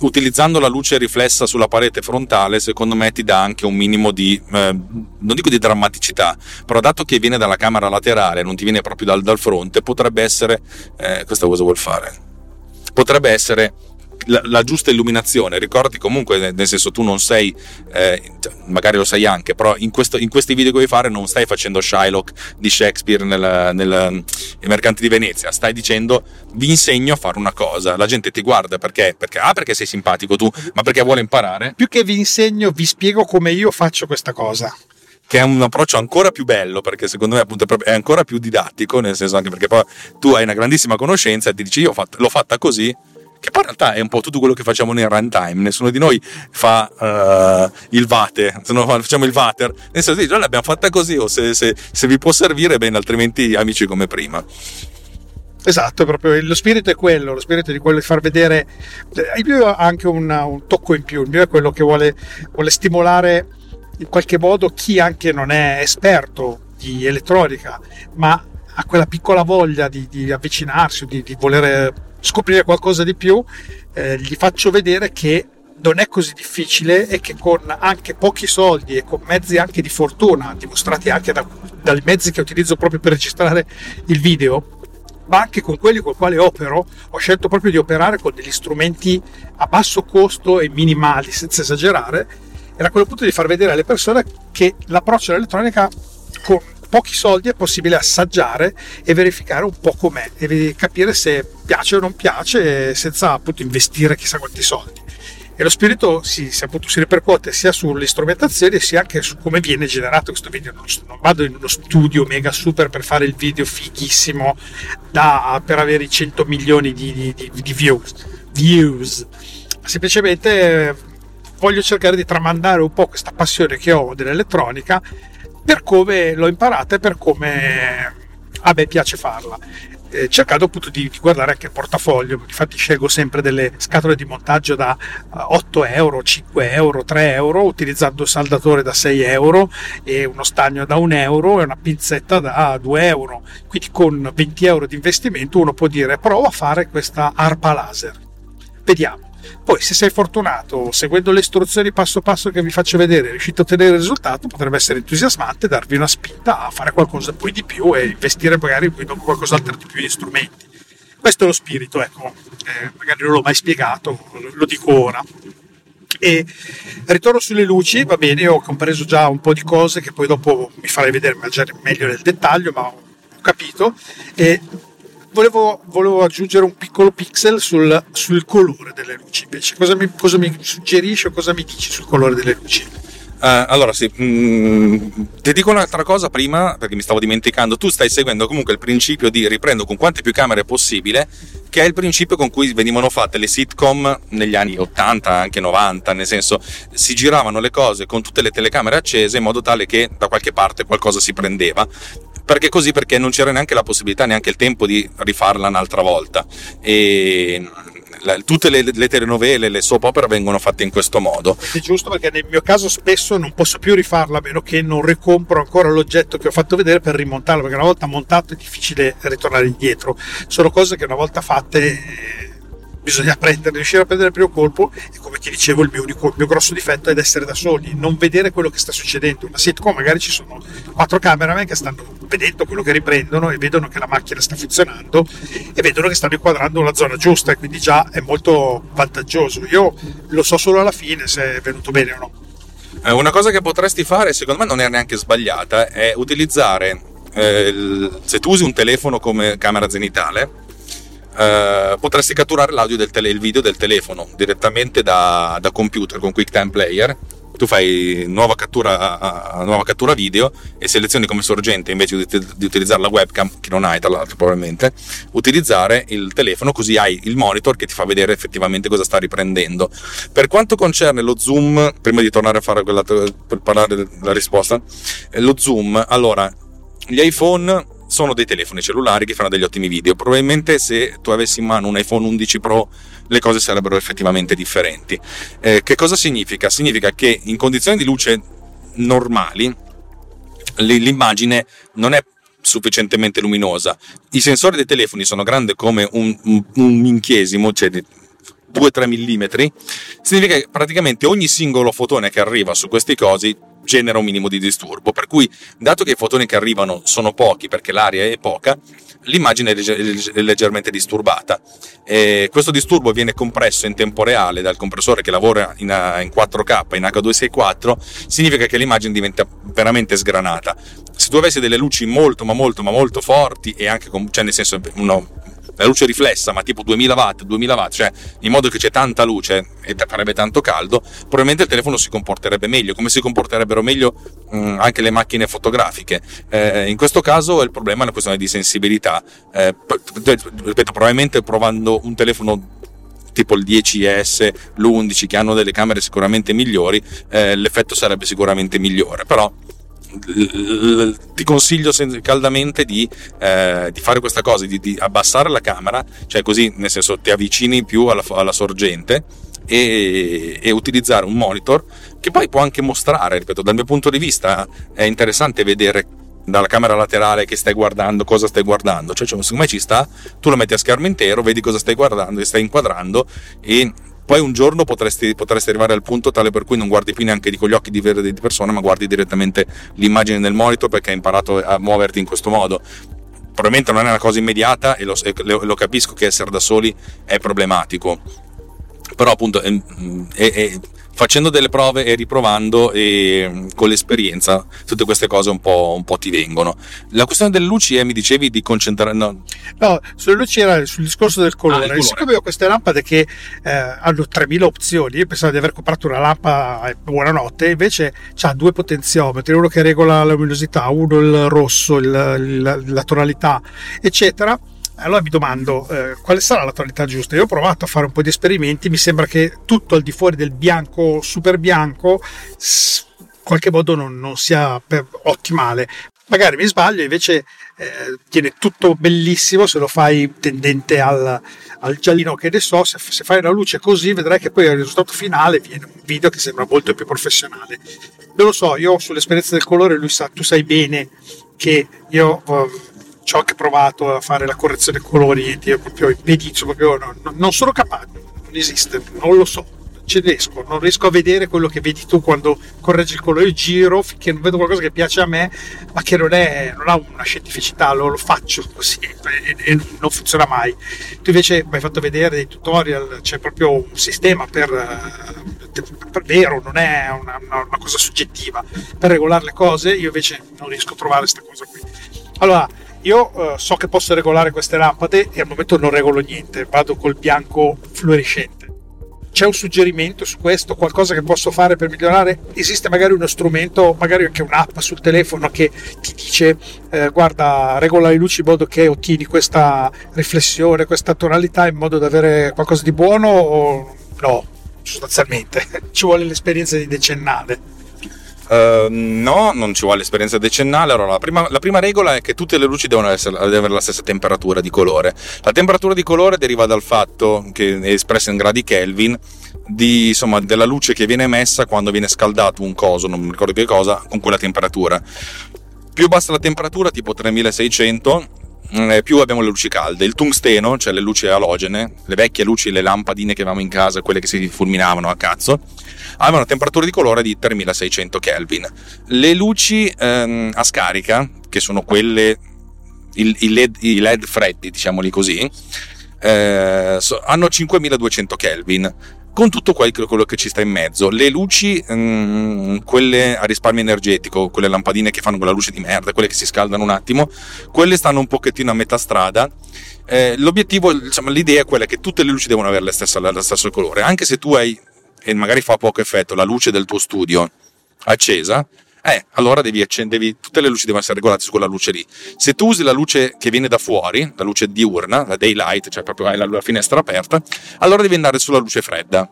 utilizzando la luce riflessa sulla parete frontale, secondo me ti dà anche un minimo di, eh, non dico di drammaticità, però dato che viene dalla camera laterale, non ti viene proprio dal, dal fronte, potrebbe essere, eh, questa cosa vuol fare, potrebbe essere la, la giusta illuminazione. Ricordati comunque, nel senso, tu non sei, eh, magari lo sai anche, però in, questo, in questi video che vuoi fare non stai facendo Shylock di Shakespeare nel, nel I mercanti di Venezia, stai dicendo vi insegno a fare una cosa, la gente ti guarda perché, perché ah perché sei simpatico tu, ma perché vuole imparare. Più che vi insegno, vi spiego come io faccio questa cosa, che è un approccio ancora più bello, perché secondo me appunto è ancora più didattico, nel senso, anche perché poi tu hai una grandissima conoscenza e ti dici io l'ho fatta così, che poi in realtà è un po' tutto quello che facciamo nel runtime, nessuno di noi fa uh, il vate, se non facciamo il vater, nel senso, noi l'abbiamo fatta così, o se, se, se vi può servire bene, altrimenti amici come prima. Esatto, proprio lo spirito è quello, lo spirito di quello di far vedere. Il mio ha anche una, un tocco in più, il mio è quello che vuole, vuole stimolare in qualche modo chi anche non è esperto di elettronica, ma ha quella piccola voglia di, di avvicinarsi, di, di voler scoprire qualcosa di più, eh, gli faccio vedere che non è così difficile e che con anche pochi soldi e con mezzi anche di fortuna, dimostrati anche da, dai mezzi che utilizzo proprio per registrare il video, ma anche con quelli con i quali opero, ho scelto proprio di operare con degli strumenti a basso costo e minimali, senza esagerare, era quello punto di far vedere alle persone che l'approccio all'elettronica con pochi soldi è possibile assaggiare e verificare un po' com'è e capire se piace o non piace, senza appunto investire chissà quanti soldi. E lo spirito si, si, appunto, si ripercuote sia sulle strumentazioni sia anche su come viene generato questo video. Non, non vado in uno studio mega super per fare il video fighissimo da, per avere i cento milioni di, di, di, di views. views. Semplicemente voglio cercare di tramandare un po' questa passione che ho dell'elettronica per come l'ho imparata e per come a me piace farla, eh, cercando appunto di, di guardare anche il portafoglio. Infatti scelgo sempre delle scatole di montaggio da otto euro, cinque euro, tre euro, utilizzando un saldatore da sei euro e uno stagno da un euro e una pinzetta da due euro, quindi con venti euro di investimento uno può dire prova a fare questa arpa laser, vediamo. Poi se sei fortunato, seguendo le istruzioni passo passo che vi faccio vedere, riuscite a ottenere il risultato, potrebbe essere entusiasmante, darvi una spinta a fare qualcosa poi di più e investire magari poi dopo qualcos'altro di più in strumenti. Questo è lo spirito, ecco, eh, magari non l'ho mai spiegato, lo dico ora. E ritorno sulle luci, va bene, ho compreso già un po' di cose che poi dopo mi farei vedere magari meglio nel dettaglio, ma ho capito. E Volevo, volevo aggiungere un piccolo pixel sul, sul colore delle luci invece. Cosa mi, cosa mi suggerisci o cosa mi dici sul colore delle luci? Uh, allora sì, mm, ti dico un'altra cosa prima perché mi stavo dimenticando. Tu stai seguendo comunque il principio di riprendo con quante più camere possibile, che è il principio con cui venivano fatte le sitcom negli anni ottanta, anche novanta, nel senso si giravano le cose con tutte le telecamere accese in modo tale che da qualche parte qualcosa si prendeva. perché così, perché non c'era neanche la possibilità, neanche il tempo di rifarla un'altra volta, e la, tutte le, le telenovele, le soap opera vengono fatte in questo modo. È giusto, perché nel mio caso spesso non posso più rifarla a meno che non recompro ancora l'oggetto che ho fatto vedere per rimontarlo, perché una volta montato è difficile ritornare indietro. Sono cose che una volta fatte bisogna prendere, riuscire a prendere il primo colpo, e come ti dicevo il mio, unico, il mio grosso difetto è di essere da soli, non vedere quello che sta succedendo. Una sitcom magari ci sono quattro cameraman che stanno vedendo quello che riprendono e vedono che la macchina sta funzionando e vedono che stanno inquadrando la zona giusta, e quindi già è molto vantaggioso. Io lo so solo alla fine se è venuto bene o no. Una cosa che potresti fare, secondo me non è neanche sbagliata, è utilizzare eh, il, se tu usi un telefono come camera zenitale, Uh, potresti catturare l'audio del tele, il video del telefono direttamente da, da computer con QuickTime Player. Tu fai nuova cattura, uh, nuova cattura video e selezioni come sorgente, invece di, di utilizzare la webcam, che non hai tra l'altro probabilmente, utilizzare il telefono, così hai il monitor che ti fa vedere effettivamente cosa sta riprendendo. Per quanto concerne lo zoom, prima di tornare a fare quella, per parlare della risposta, lo zoom, allora gli iPhone sono dei telefoni cellulari che fanno degli ottimi video. Probabilmente se tu avessi in mano un iPhone undici Pro le cose sarebbero effettivamente differenti. Eh, che cosa significa? Significa che in condizioni di luce normali l'immagine non è sufficientemente luminosa. I sensori dei telefoni sono grandi come un, un, un minchiesimo, cioè due tre millimetri. Significa che praticamente ogni singolo fotone che arriva su questi cosi genera un minimo di disturbo, per cui dato che i fotoni che arrivano sono pochi perché l'aria è poca, l'immagine è leggermente disturbata, e questo disturbo viene compresso in tempo reale dal compressore che lavora in quattro K, in acca duecentosessantaquattro. Significa che l'immagine diventa veramente sgranata. Se tu avessi delle luci molto ma molto ma molto forti, e anche con, cioè nel senso uno, la luce riflessa ma tipo duemila watt, duemila watt, cioè in modo che c'è tanta luce e farebbe tanto caldo, probabilmente il telefono si comporterebbe meglio, come si comporterebbero meglio mh, anche le macchine fotografiche. Eh, in questo caso il problema è una questione di sensibilità. Eh, ripeto, probabilmente provando un telefono tipo il dieci esse, l'undici, che hanno delle camere sicuramente migliori, eh, l'effetto sarebbe sicuramente migliore, però ti consiglio caldamente di, eh, di fare questa cosa, di, di abbassare la camera, cioè così nel senso ti avvicini più alla, alla sorgente, e, e utilizzare un monitor che poi può anche mostrare. Ripeto, dal mio punto di vista è interessante vedere dalla camera laterale che stai guardando, cosa stai guardando, cioè, cioè secondo me ci sta. Tu lo metti a schermo intero, vedi cosa stai guardando e stai inquadrando, e poi un giorno potresti, potresti arrivare al punto tale per cui non guardi più neanche con gli occhi di, di persona, ma guardi direttamente l'immagine nel monitor, perché hai imparato a muoverti in questo modo. Probabilmente non è una cosa immediata, e lo, e lo capisco che essere da soli è problematico, però appunto è, è, è, facendo delle prove e riprovando, e con l'esperienza tutte queste cose un po', un po' ti vengono. La questione delle luci è, mi dicevi di concentrare... No, no, sulle luci era sul discorso del colore. Ah, colore. Siccome ho queste lampade che eh, hanno tremila opzioni, io pensavo di aver comprato una lampada e buonanotte, invece ha due potenziometri, uno che regola la luminosità, uno il rosso, il, la, la tonalità, eccetera. Allora mi domando eh, quale sarà la tonalità giusta. Io ho provato a fare un po' di esperimenti, mi sembra che tutto al di fuori del bianco super bianco in qualche modo non, non sia per, ottimale. Magari mi sbaglio, invece eh, tiene tutto bellissimo se lo fai tendente al, al giallino, che ne so, se, se fai una luce così vedrai che poi il risultato finale viene un video che sembra molto più professionale. Non lo so, io sull'esperienza del colore, lui sa, tu sai bene che io... Eh, Ho anche provato a fare la correzione colori, io proprio impedizzo, proprio non, non sono capace, non esiste, non lo so, non ci riesco, non riesco a vedere quello che vedi tu quando correggi il colore. Io giro finché non vedo qualcosa che piace a me, ma che non, è, non ha una scientificità, lo, lo faccio così e, e non funziona mai. Tu invece mi hai fatto vedere dei tutorial, c'è proprio un sistema per, per vero, non è una, una, una cosa soggettiva per regolare le cose. Io invece non riesco a trovare questa cosa qui. Allora, io eh, so che posso regolare queste lampade e al momento non regolo niente, vado col bianco fluorescente. C'è un suggerimento su questo, qualcosa che posso fare per migliorare? Esiste magari uno strumento, magari anche un'app sul telefono che ti dice eh, guarda, regola le luci in modo che ottieni questa riflessione, questa tonalità, in modo da avere qualcosa di buono? O no, sostanzialmente ci vuole l'esperienza di decennale. Uh, no, non ci vuole esperienza decennale. Allora, la prima, la prima regola è che tutte le luci devono essere, avere la stessa temperatura di colore. La temperatura di colore deriva dal fatto, che è espressa in gradi Kelvin, di, insomma, della luce che viene emessa quando viene scaldato un coso, non mi ricordo più che cosa, con quella temperatura. Più bassa la temperatura, tipo tremilaseicento, più abbiamo le luci calde. Il tungsteno, cioè le luci alogene, le vecchie luci, le lampadine che avevamo in casa, quelle che si fulminavano a cazzo, avevano una temperatura di colore di tremilaseicento Kelvin. Le luci ehm, a scarica, che sono quelle, i, i, LED, i LED freddi, diciamoli così, eh, hanno cinquemiladuecento Kelvin, con tutto quello che ci sta in mezzo. Le luci, mh, quelle a risparmio energetico, quelle lampadine che fanno quella luce di merda, quelle che si scaldano un attimo, quelle stanno un pochettino a metà strada. Eh, l'obiettivo, diciamo, l'idea è quella che tutte le luci devono avere lo stesso colore, anche se tu hai, e magari fa poco effetto, la luce del tuo studio accesa, eh, allora devi accendervi, tutte le luci devono essere regolate su quella luce lì. Se tu usi la luce che viene da fuori, la luce diurna, la daylight, cioè proprio hai la, la finestra aperta, allora devi andare sulla luce fredda,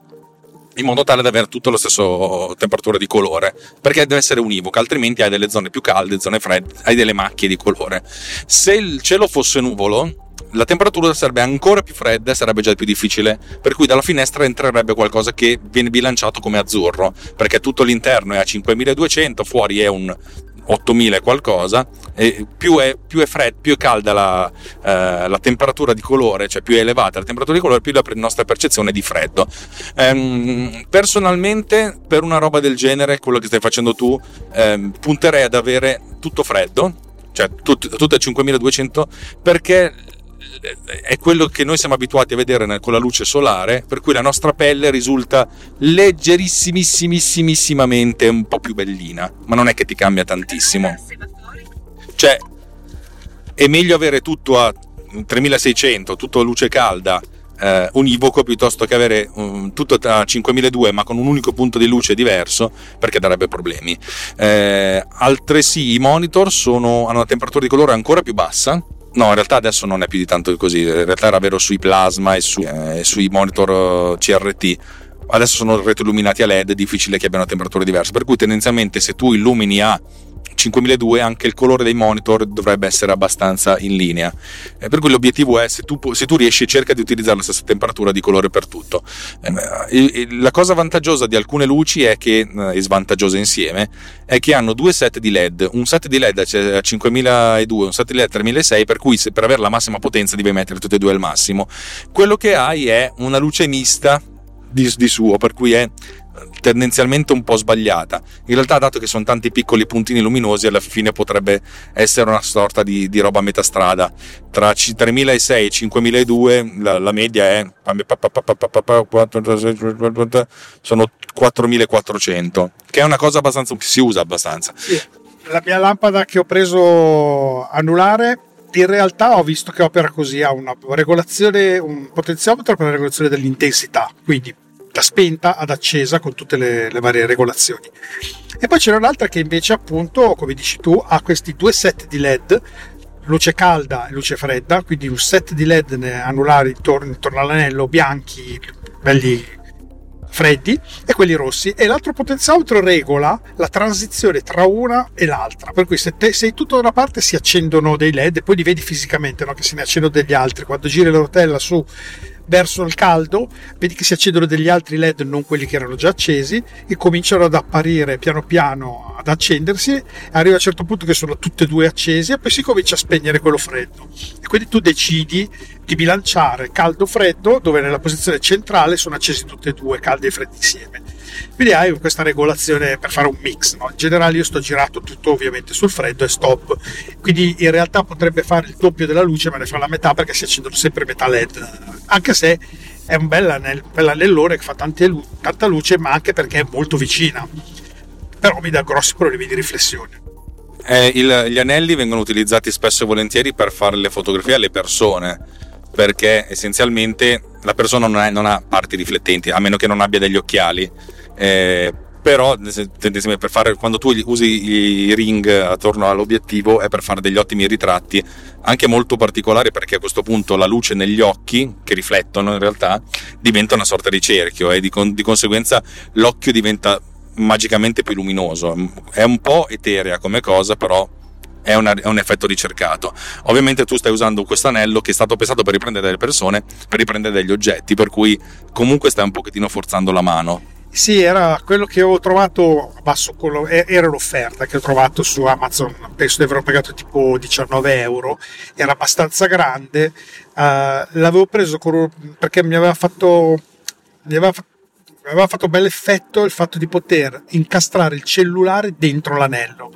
in modo tale da avere tutto lo stesso temperatura di colore, perché deve essere univoca, altrimenti hai delle zone più calde, zone fredde, hai delle macchie di colore. Se il cielo fosse nuvolo, la temperatura sarebbe ancora più fredda, sarebbe già più difficile, per cui dalla finestra entrerebbe qualcosa che viene bilanciato come azzurro, perché tutto l'interno è a cinquemiladuecento, fuori è un ottomila qualcosa, e più è, più è fredda, più è calda la, eh, la temperatura di colore, cioè più è elevata la temperatura di colore, più la nostra percezione di freddo. Ehm, personalmente, per una roba del genere, quello che stai facendo tu, ehm, punterei ad avere tutto freddo, cioè tutto, tutto a cinquemiladuecento, perché è quello che noi siamo abituati a vedere con la luce solare, per cui la nostra pelle risulta leggerissimissimamente un po' più bellina, ma non è che ti cambia tantissimo. Cioè è meglio avere tutto a tremilaseicento, tutto luce calda, eh, univoco, piuttosto che avere um, tutto a cinquemiladuecento ma con un unico punto di luce diverso, perché darebbe problemi. Eh, altresì i monitor sono, hanno una temperatura di colore ancora più bassa. No, in realtà adesso non è più di tanto così, in realtà era vero sui plasma e, su, eh, e sui monitor C R T, adesso sono retroilluminati a L E D, è difficile che abbiano temperature diverse, per cui tendenzialmente se tu illumini a cinquemiladuecento anche il colore dei monitor dovrebbe essere abbastanza in linea, eh, per cui l'obiettivo è, se tu, se tu riesci, cerca di utilizzare la stessa temperatura di colore per tutto. Eh, eh, la cosa vantaggiosa di alcune luci è che, eh, e svantaggiosa insieme, è che hanno due set di L E D, un set di L E D a cinquemiladuecento, un set di L E D a tremilasei, per cui se, per avere la massima potenza devi mettere tutti e due al massimo. Quello che hai è una luce mista di, di suo, per cui è tendenzialmente un po' sbagliata. In realtà, dato che sono tanti piccoli puntini luminosi, alla fine potrebbe essere una sorta di, di roba a metà strada tra tremilaseicento e cinquemiladuecento. La, la media è, sono quattromilaquattrocento, che è una cosa abbastanza, si usa abbastanza. Sì, la mia lampada che ho preso anulare, in realtà ho visto che opera così, ha una regolazione, un potenziometro per la regolazione dell'intensità, quindi da spenta ad accesa con tutte le, le varie regolazioni. E poi c'era un'altra che invece, appunto, come dici tu, ha questi due set di L E D, luce calda e luce fredda, quindi un set di L E D anulari intorno, intorno all'anello, bianchi, belli freddi, e quelli rossi, e l'altro potenziometro regola la transizione tra una e l'altra, per cui se te, sei tutto da una parte si accendono dei L E D e poi li vedi fisicamente, no? Che se ne accendono degli altri quando giri la rotella su verso il caldo, vedi che si accendono degli altri L E D, non quelli che erano già accesi, e cominciano ad apparire piano piano, ad accendersi, arriva a un certo punto che sono tutte e due accesi e poi si comincia a spegnere quello freddo, e quindi tu decidi di bilanciare caldo-freddo, dove nella posizione centrale sono accesi tutte e due, caldi e freddi insieme, quindi hai questa regolazione per fare un mix, no? In generale io sto girato tutto ovviamente sul freddo e stop, quindi in realtà potrebbe fare il doppio della luce ma ne fa la metà, perché si accendono sempre metà L E D, anche se è un bel anellone che fa tante, tanta luce, ma anche perché è molto vicina, però mi dà grossi problemi di riflessione. Eh, il, gli anelli vengono utilizzati spesso e volentieri per fare le fotografie alle persone, perché essenzialmente la persona non, è, non ha parti riflettenti, a meno che non abbia degli occhiali, eh, però per fare, quando tu usi i ring attorno all'obiettivo è per fare degli ottimi ritratti, anche molto particolari, perché a questo punto la luce negli occhi, che riflettono in realtà, diventa una sorta di cerchio, e eh, di, con, di conseguenza l'occhio diventa magicamente più luminoso. È un po' eterea come cosa, però è, una, è un effetto ricercato. Ovviamente tu stai usando questo anello che è stato pensato per riprendere delle persone, per riprendere degli oggetti, per cui comunque stai un pochettino forzando la mano. Sì, era quello che ho trovato a basso collo, era l'offerta che ho trovato su Amazon, penso di averlo pagato tipo diciannove euro, era abbastanza grande. Uh, l'avevo preso con, perché mi aveva fatto mi aveva fatto aveva fatto bel effetto il fatto di poter incastrare il cellulare dentro l'anello,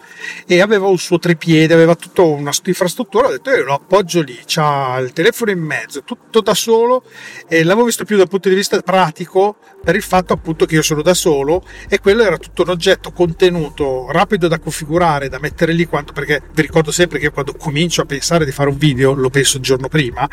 e aveva un suo tripiede, aveva tutta una infrastruttura. Ho detto io lo appoggio lì, c'ha il telefono in mezzo, tutto da solo, e l'avevo visto più dal punto di vista pratico per il fatto appunto che io sono da solo, e quello era tutto un oggetto contenuto, rapido da configurare, da mettere lì, quanto, perché vi ricordo sempre che quando comincio a pensare di fare un video lo penso il giorno prima.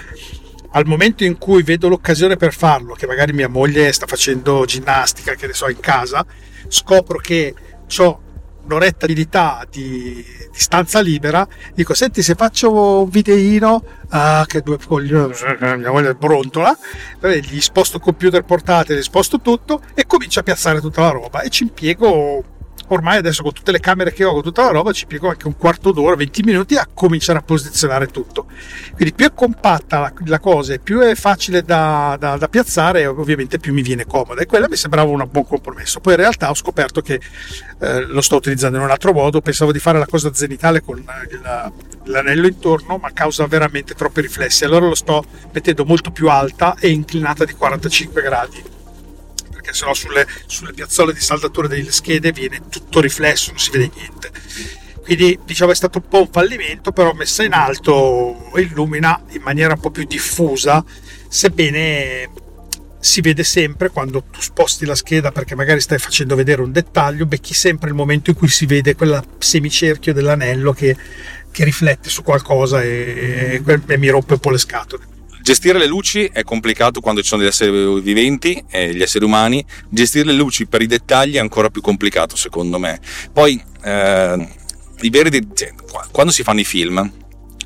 Al momento in cui vedo l'occasione per farlo, che magari mia moglie sta facendo ginnastica, che ne so, in casa, scopro che ho un'oretta di vita di, di stanza libera, dico senti, se faccio un videino uh, che due coglioni, mia moglie brontola, gli sposto il computer portatile, sposto tutto e comincio a piazzare tutta la roba, e ci impiego ormai adesso con tutte le camere che ho, con tutta la roba, ci impiego anche un quarto d'ora, venti minuti a cominciare a posizionare tutto. Quindi più è compatta la, la cosa e più è facile da, da, da piazzare, ovviamente più mi viene comoda, e quella mi sembrava un buon compromesso. Poi in realtà ho scoperto che eh, lo sto utilizzando in un altro modo, pensavo di fare la cosa zenitale con la, l'anello intorno, ma causa veramente troppi riflessi, allora lo sto mettendo molto più alta e inclinata di quarantacinque gradi, perché sennò sulle, sulle piazzole di saldatura delle schede viene tutto riflesso, non si vede niente. Quindi diciamo è stato un po' un fallimento, però messa in alto illumina in maniera un po' più diffusa, sebbene si vede sempre quando tu sposti la scheda, perché magari stai facendo vedere un dettaglio, becchi sempre il momento in cui si vede quel semicerchio dell'anello che, che riflette su qualcosa, e, e, e mi rompe un po' le scatole. Gestire le luci è complicato quando ci sono gli esseri viventi e gli esseri umani. Gestire le luci per i dettagli è ancora più complicato, secondo me. Poi eh, i veri di... quando si fanno i film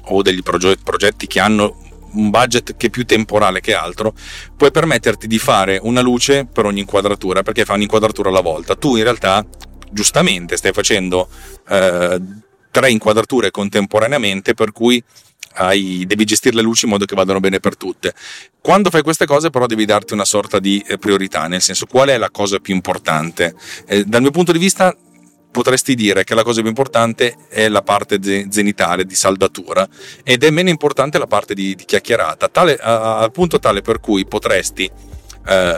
o degli progetti che hanno un budget che è più temporale che altro, puoi permetterti di fare una luce per ogni inquadratura, perché fai un'inquadratura alla volta. Tu in realtà giustamente stai facendo eh, tre inquadrature contemporaneamente, per cui Hai, devi gestire le luci in modo che vadano bene per tutte. Quando fai queste cose però devi darti una sorta di priorità, nel senso, qual è la cosa più importante? Eh, dal mio punto di vista potresti dire che la cosa più importante è la parte zenitale di saldatura, ed è meno importante la parte di, di chiacchierata, tale, a, al punto tale per cui potresti eh,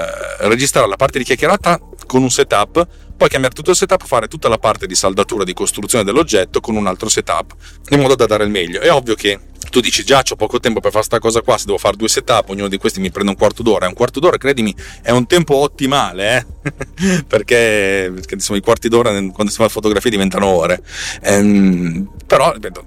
registrare la parte di chiacchierata con un setup, poi cambiare tutto il setup, fare tutta la parte di saldatura, di costruzione dell'oggetto con un altro setup, in modo da dare il meglio. È ovvio che tu dici già c'ho poco tempo per fare sta cosa qua, se devo fare due setup ognuno di questi mi prende un quarto d'ora, è un quarto d'ora, credimi, è un tempo ottimale, eh? perché, perché insomma i quarti d'ora quando si fa fotografia diventano ore, ehm, però ripeto,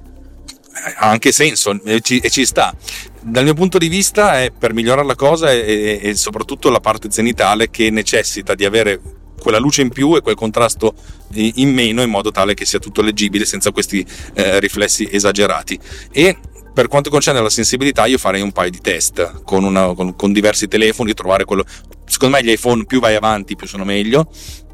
ha anche senso e ci, e ci sta. Dal mio punto di vista è per migliorare la cosa, e, e soprattutto la parte zenitale che necessita di avere quella luce in più e quel contrasto in meno, in modo tale che sia tutto leggibile senza questi eh, riflessi esagerati. E per quanto concerne la sensibilità, io farei un paio di test con, una, con, con diversi telefoni, trovare quello. Secondo me gli iPhone più vai avanti più sono meglio,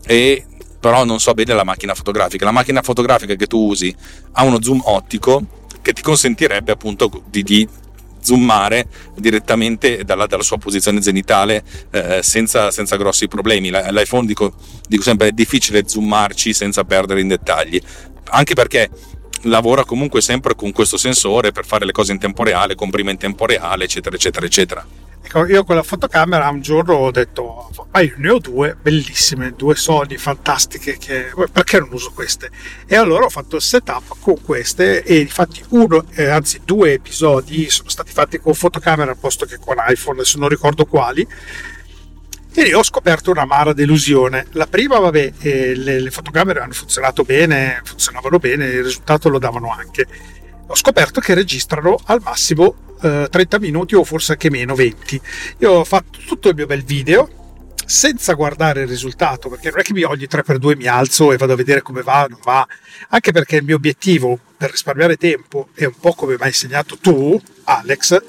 e però non so bene la macchina fotografica. La macchina fotografica che tu usi ha uno zoom ottico che ti consentirebbe appunto di, di zoomare direttamente dalla, dalla sua posizione zenitale eh, senza, senza grossi problemi. L'iPhone, dico, dico sempre, è difficile zoomarci senza perdere in dettagli, anche perché lavora comunque sempre con questo sensore per fare le cose in tempo reale, comprime in tempo reale, eccetera eccetera eccetera. Ecco, io con la fotocamera un giorno ho detto ma io ne ho due bellissime, due Sony fantastiche, che perché non uso queste? E allora ho fatto il setup con queste, e infatti uno eh, anzi due episodi sono stati fatti con fotocamera al posto che con iPhone, se non ricordo quali, e lì ho scoperto una amara delusione. La prima, vabbè, eh, le, le fotocamere hanno funzionato bene, funzionavano bene, il risultato lo davano anche. Ho scoperto che registrano al massimo eh, trenta minuti o forse anche meno, venti. Io ho fatto tutto il mio bel video senza guardare il risultato, perché non è che ogni tre per due mi alzo e vado a vedere come va, non va, anche perché il mio obiettivo per risparmiare tempo è un po' come mi hai insegnato tu, Alex,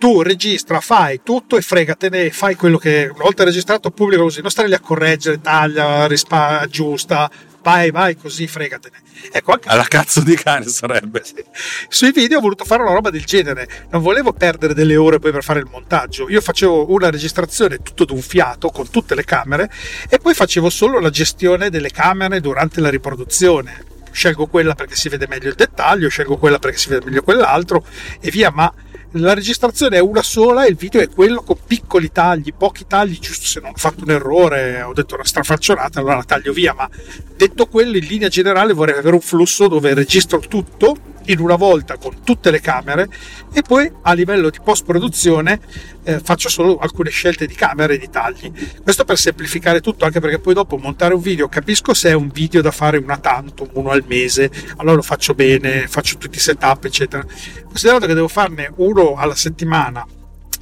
tu registra, fai tutto e fregatene, fai quello che una volta registrato pubblica, così non stare lì a correggere, taglia, rispa, aggiusta, vai vai così, fregatene. Ecco, anche alla cazzo di cane sarebbe. Sì. Sui video ho voluto fare una roba del genere, non volevo perdere delle ore poi per fare il montaggio. Io facevo una registrazione tutto d'un fiato con tutte le camere e poi facevo solo la gestione delle camere durante la riproduzione. Scelgo quella perché si vede meglio il dettaglio, scelgo quella perché si vede meglio quell'altro e via, ma la registrazione è una sola e il video è quello con piccoli tagli, pochi tagli, giusto se non ho fatto un errore, ho detto una strafaccionata, allora la taglio via, ma detto quello in linea generale vorrei avere un flusso dove registro tutto in una volta con tutte le camere e poi a livello di post produzione eh, faccio solo alcune scelte di camere e di tagli. Questo per semplificare tutto, anche perché poi dopo montare un video capisco se è un video da fare una tantum, uno al mese, allora lo faccio bene, faccio tutti i setup eccetera. Considerato che devo farne uno alla settimana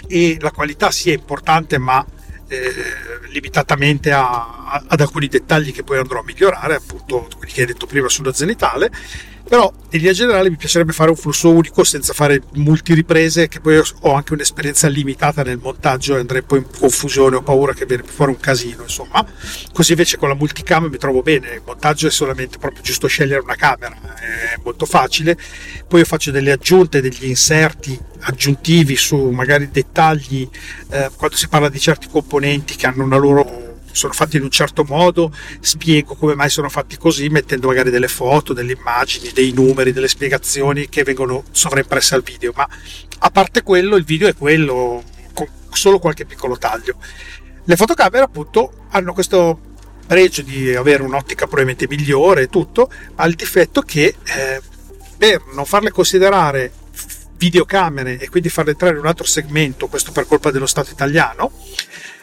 e la qualità sia importante ma Eh, limitatamente a, a, ad alcuni dettagli che poi andrò a migliorare, appunto quelli che hai detto prima sulla zenitale, però in linea generale mi piacerebbe fare un flusso unico senza fare multi riprese, che poi ho anche un'esperienza limitata nel montaggio e andrei poi in confusione, ho paura che viene fuori un casino, insomma. Così invece con la multicam mi trovo bene, il montaggio è solamente proprio giusto scegliere una camera, è molto facile, poi io faccio delle aggiunte, degli inserti aggiuntivi su magari dettagli eh, quando si parla di certi componenti che hanno una loro, sono fatti in un certo modo, spiego come mai sono fatti così mettendo magari delle foto, delle immagini, dei numeri, delle spiegazioni che vengono sovraimpresse al video, ma a parte quello il video è quello con solo qualche piccolo taglio. Le fotocamere appunto hanno questo pregio di avere un'ottica probabilmente migliore e tutto, ma il difetto che eh, per non farle considerare videocamere e quindi farle entrare in un altro segmento, questo per colpa dello Stato italiano,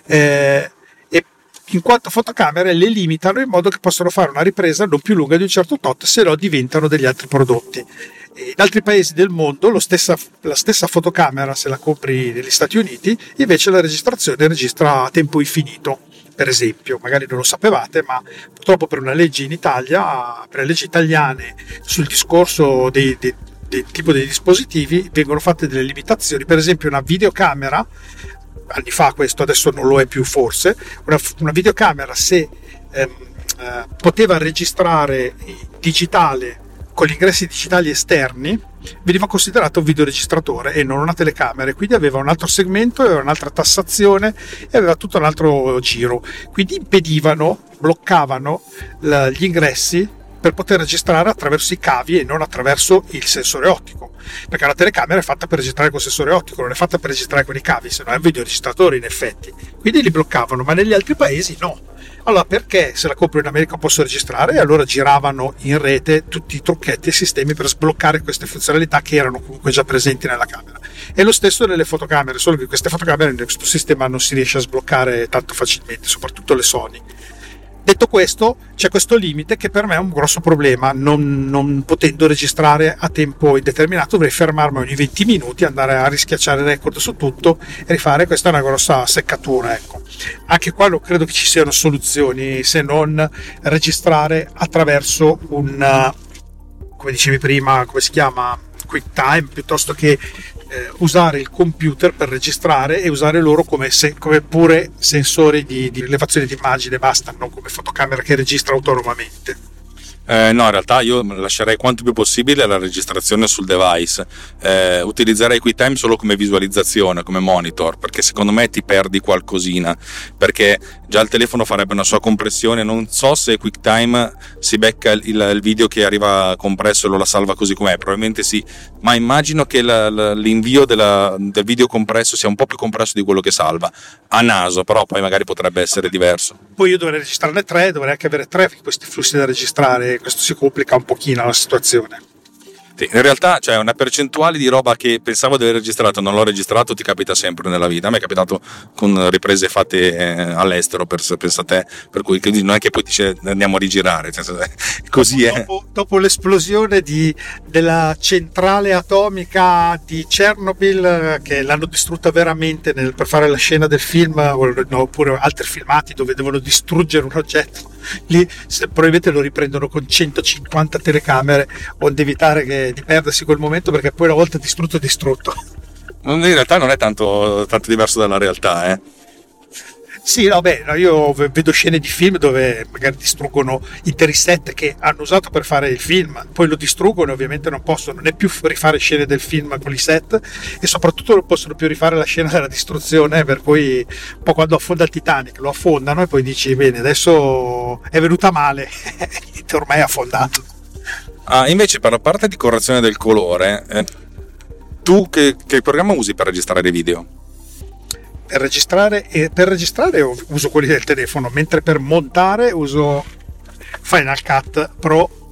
eh, e in quanto fotocamere le limitano in modo che possono fare una ripresa non più lunga di un certo tot, se no diventano degli altri prodotti. In altri paesi del mondo lo stessa, la stessa fotocamera, se la compri negli Stati Uniti, invece la registrazione registra a tempo infinito. Per esempio, magari non lo sapevate, ma purtroppo per una legge in Italia, per le leggi italiane sul discorso dei, dei del tipo dei dispositivi vengono fatte delle limitazioni. Per esempio una videocamera, anni fa questo, adesso non lo è più forse, una, una videocamera se ehm, eh, poteva registrare digitale con gli ingressi digitali esterni veniva considerato un videoregistratore e non una telecamera, quindi aveva un altro segmento, aveva un'altra tassazione e aveva tutto un altro giro, quindi impedivano, bloccavano la, gli ingressi per poter registrare attraverso i cavi e non attraverso il sensore ottico, perché la telecamera è fatta per registrare col sensore ottico, non è fatta per registrare con i cavi, se no è un videoregistratore in effetti, quindi li bloccavano, ma negli altri paesi no. Allora perché se la compro in America posso registrare? E allora giravano in rete tutti i trucchetti e sistemi per sbloccare queste funzionalità che erano comunque già presenti nella camera. E lo stesso nelle fotocamere, solo che queste fotocamere in questo sistema non si riesce a sbloccare tanto facilmente, soprattutto le Sony. Detto questo, c'è questo limite che per me è un grosso problema, non, non potendo registrare a tempo indeterminato, dovrei fermarmi ogni venti minuti, andare a rischiacciare il record su tutto e rifare. Questa è una grossa seccatura, ecco. Anche qua non credo che ci siano soluzioni se non registrare attraverso un, come dicevi prima, come si chiama, QuickTime, piuttosto che eh, usare il computer per registrare e usare loro come, se, come pure sensori di, di rilevazione di immagine, basta, non come fotocamera che registra autonomamente. Eh, no, in realtà io lascerei quanto più possibile la registrazione sul device, eh, utilizzerei QuickTime solo come visualizzazione, come monitor, perché secondo me ti perdi qualcosina, perché già il telefono farebbe una sua compressione, non so se QuickTime si becca il, il video che arriva compresso e lo la salva così com'è, probabilmente sì, ma immagino che la, la, l'invio della, del video compresso sia un po' più compresso di quello che salva, a naso, però poi magari potrebbe essere diverso. Poi io dovrei registrarne tre, dovrei anche avere tre questi flussi da registrare, questo si complica un pochino la situazione. Sì, in realtà c'è cioè, una percentuale di roba che pensavo di aver registrato non l'ho registrato, ti capita sempre nella vita. A me è capitato con riprese fatte eh, all'estero, per, pensa a te, per cui non è che poi dice andiamo a rigirare, cioè, così dopo, è dopo, dopo l'esplosione di, della centrale atomica di Chernobyl che l'hanno distrutta veramente nel, per fare la scena del film, no, oppure altri filmati dove devono distruggere un oggetto, lì probabilmente lo riprendono con centocinquanta telecamere onde evitare che di perdersi quel momento, perché poi una volta distrutto è distrutto. in realtà non è tanto, tanto diverso dalla realtà, eh. Sì, no, beh, io vedo scene di film dove magari distruggono interi set che hanno usato per fare il film, poi lo distruggono e ovviamente non possono né più rifare scene del film con i set, e soprattutto non possono più rifare la scena della distruzione, per cui un po' quando affonda il Titanic lo affondano e poi dici bene, adesso è venuta male, ormai è affondato. Ah, invece per la parte di correzione del colore, eh, tu che, che programma usi per registrare dei video? Per registrare, e per registrare uso quelli del telefono, mentre per montare uso Final Cut Pro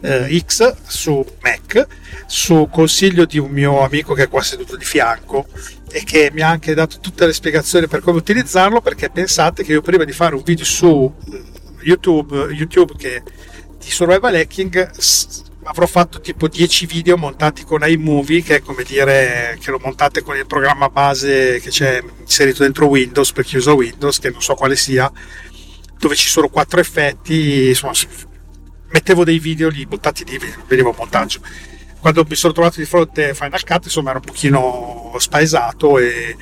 eh, X su Mac, su consiglio di un mio amico che è qua seduto di fianco e che mi ha anche dato tutte le spiegazioni per come utilizzarlo, perché pensate che io prima di fare un video su YouTube, YouTube che di Survival Hacking s- avrò fatto tipo dieci video montati con iMovie, che è come dire che lo montate con il programma base che c'è inserito dentro Windows, per chi usa Windows, che non so quale sia, dove ci sono quattro effetti, insomma mettevo dei video lì buttati lì, vedevo il montaggio. Quando mi sono trovato di fronte a Final Cut, insomma ero un pochino spaesato, e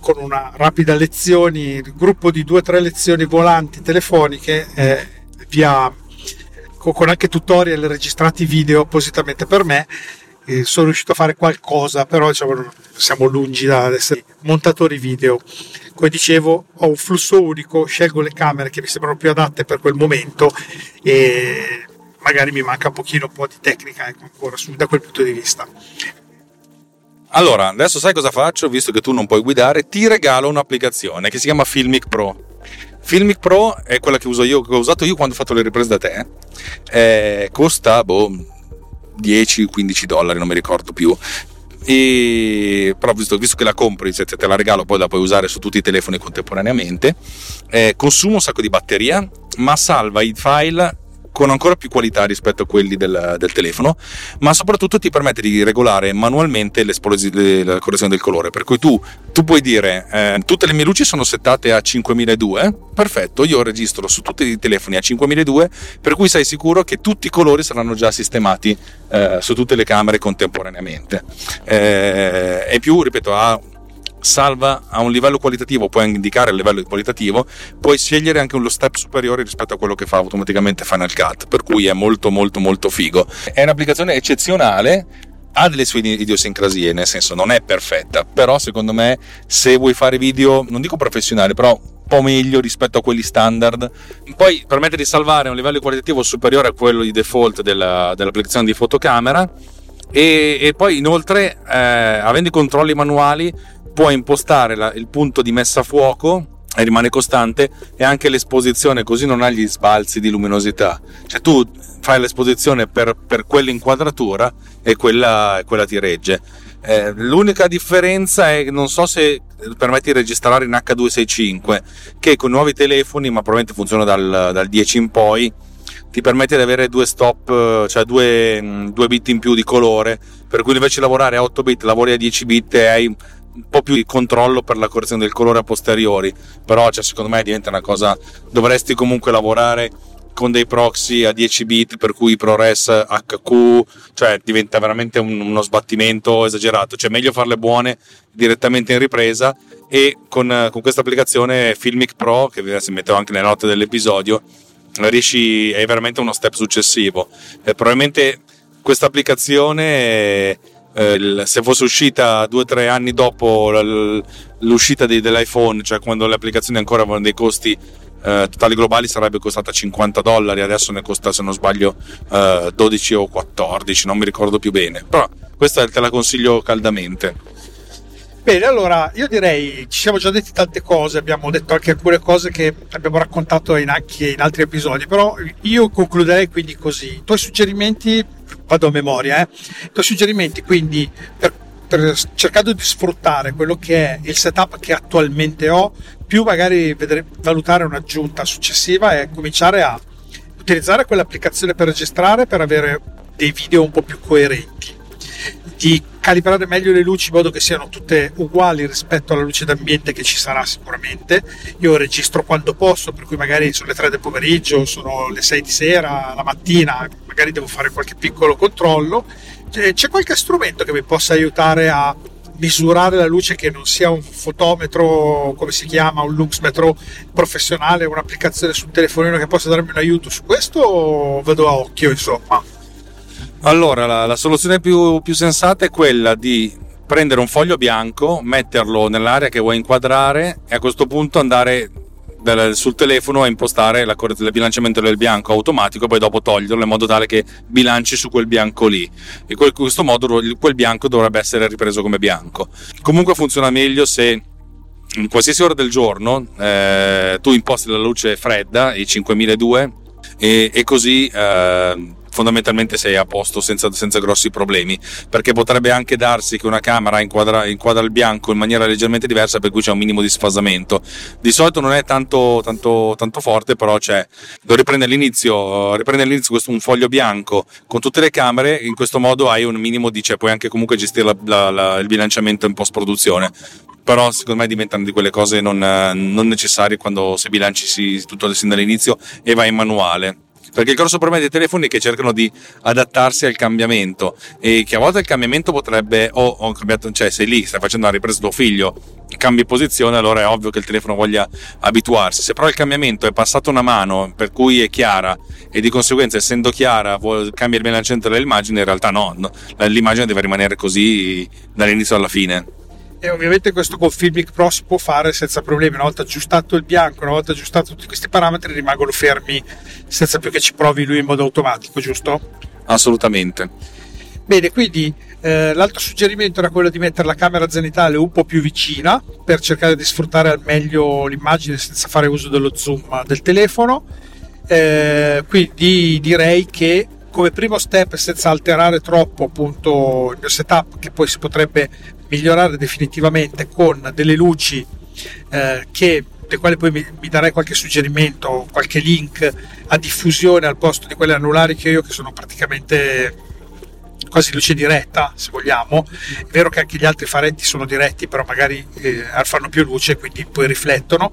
con una rapida lezioni, gruppo di due o tre lezioni volanti telefoniche eh, via con anche tutorial registrati video appositamente per me, eh, sono riuscito a fare qualcosa, però diciamo, siamo lungi da essere montatori video. Come dicevo, ho un flusso unico, scelgo le camere che mi sembrano più adatte per quel momento, e magari mi manca un pochino un po' di tecnica, ecco, ancora su, da quel punto di vista. Allora, adesso sai cosa faccio? Visto che tu non puoi guidare, ti regalo un'applicazione che si chiama Filmic Pro. Filmic Pro è quella che uso io, che ho usato io quando ho fatto le riprese da te, eh, costa boh, dieci quindici dollari, non mi ricordo più, e, però visto, visto che la compri, se te la regalo, poi la puoi usare su tutti i telefoni contemporaneamente, eh, consuma un sacco di batteria, ma salva i file con ancora più qualità rispetto a quelli del, del telefono, ma soprattutto ti permette di regolare manualmente la correzione del colore, per cui tu, tu puoi dire eh, tutte le mie luci sono settate a cinquemiladuecento, perfetto, io registro su tutti i telefoni a cinquemiladuecento, per cui sei sicuro che tutti i colori saranno già sistemati eh, su tutte le camere contemporaneamente, eh, e più, ripeto, ha salva a un livello qualitativo, puoi indicare il livello qualitativo, puoi scegliere anche uno step superiore rispotto a quello che fa automaticamente Final Cut, per cui è molto molto molto figo. È un'applicazione eccezionale, ha delle sue idiosincrasie, nel senso non è perfetta, però secondo me se vuoi fare video, non dico professionali, però un po' meglio rispetto a quelli standard, poi permette di salvare a un livello qualitativo superiore a quello di default della, dell'applicazione di fotocamera, e, e poi inoltre eh, avendo i controlli manuali puoi impostare la, il punto di messa a fuoco e rimane costante, e anche l'esposizione, così non hai gli sbalzi di luminosità, cioè tu fai l'esposizione per, per quell'inquadratura e quella, quella ti regge. Eh, l'unica differenza è, non so se permetti di registrare in acca duecentosessantacinque, che con nuovi telefoni, ma probabilmente funziona dal, dal dieci in poi, ti permette di avere due stop, cioè due, due bit in più di colore, per cui invece di lavorare a otto bit lavori a dieci bit e hai un po' più di controllo per la correzione del colore a posteriori, però cioè, secondo me diventa una cosa, dovresti comunque lavorare con dei proxy a dieci bit, per cui ProRes acca cu, cioè diventa veramente un, uno sbattimento esagerato, cioè meglio farle buone direttamente in ripresa, e con, con questa applicazione Filmic Pro, che vi metterò anche nelle note dell'episodio, riesci, è veramente uno step successivo, eh, probabilmente questa applicazione è, Eh, se fosse uscita due o tre anni dopo l'uscita di, dell'iPhone, cioè quando le applicazioni ancora avevano dei costi eh, totali globali, sarebbe costata cinquanta dollari, adesso ne costa, se non sbaglio, eh, dodici o quattordici, non mi ricordo più bene, però questa te la consiglio caldamente. Bene, allora io direi ci siamo già detti tante cose, abbiamo detto anche alcune cose che abbiamo raccontato in, anche in altri episodi, però io concluderei quindi così. I tuoi suggerimenti, vado a memoria, eh. I tuoi suggerimenti quindi per, per, cercando di sfruttare quello che è il setup che attualmente ho, più magari vedere, valutare un'aggiunta successiva e cominciare a utilizzare quell'applicazione per registrare, per avere dei video un po' più coerenti, di calibrare meglio le luci in modo che siano tutte uguali rispetto alla luce d'ambiente che ci sarà sicuramente. Io registro quando posso, per cui magari sono le tre del pomeriggio, sono le sei di sera, la mattina, magari devo fare qualche piccolo controllo. C'è qualche strumento che mi possa aiutare a misurare la luce che non sia un fotometro, come si chiama, un luxmetro professionale, un'applicazione sul telefonino che possa darmi un aiuto su questo, vedo a occhio, insomma. Allora la, la soluzione più, più sensata è quella di prendere un foglio bianco, metterlo nell'area che vuoi inquadrare e a questo punto andare sul telefono a impostare la corretta del bilanciamento del bianco automatico, poi dopo toglierlo in modo tale che bilanci su quel bianco lì, e in questo modo quel bianco dovrebbe essere ripreso come bianco. Comunque funziona meglio se in qualsiasi ora del giorno eh, tu imposti la luce fredda, i cinquemiladuecento, e, e così eh, fondamentalmente sei a posto senza, senza grossi problemi, perché potrebbe anche darsi che una camera inquadra, inquadra il bianco in maniera leggermente diversa, per cui c'è un minimo di sfasamento. Di solito non è tanto, tanto, tanto forte, però c'è. Devo riprendere all'inizio, riprendere all'inizio questo, un foglio bianco con tutte le camere, in questo modo hai un minimo di, cioè puoi anche comunque gestire la, la, la, il bilanciamento in post-produzione, però secondo me diventano di quelle cose non, non necessarie quando se bilanci si, tutto sin dall'inizio e vai in manuale. Perché il grosso problema dei telefoni è che cercano di adattarsi al cambiamento, e che a volte il cambiamento potrebbe o oh, ho cambiato, cioè sei lì, stai facendo una ripresa tuo figlio, cambi posizione, allora è ovvio che il telefono voglia abituarsi. Se però il cambiamento è passato una mano, per cui è chiara, e di conseguenza essendo chiara cambia il bilanciamento dell'immagine, in realtà no, l'immagine deve rimanere così dall'inizio alla fine. E ovviamente questo con Filmic Pro si può fare senza problemi. Una volta aggiustato il bianco, una volta aggiustato tutti questi parametri, rimangono fermi senza più che ci provi lui in modo automatico, giusto? Assolutamente. Bene, quindi eh, l'altro suggerimento era quello di mettere la camera zenitale un po' più vicina per cercare di sfruttare al meglio l'immagine senza fare uso dello zoom del telefono. Eh, quindi direi che come primo step, senza alterare troppo appunto il mio setup, che poi si potrebbe migliorare definitivamente con delle luci eh, che, delle quali poi mi, mi darei qualche suggerimento, qualche link a diffusione al posto di quelle anulari che io, che sono praticamente quasi luce diretta, se vogliamo. È vero che anche gli altri faretti sono diretti, però magari eh, fanno più luce, quindi poi riflettono.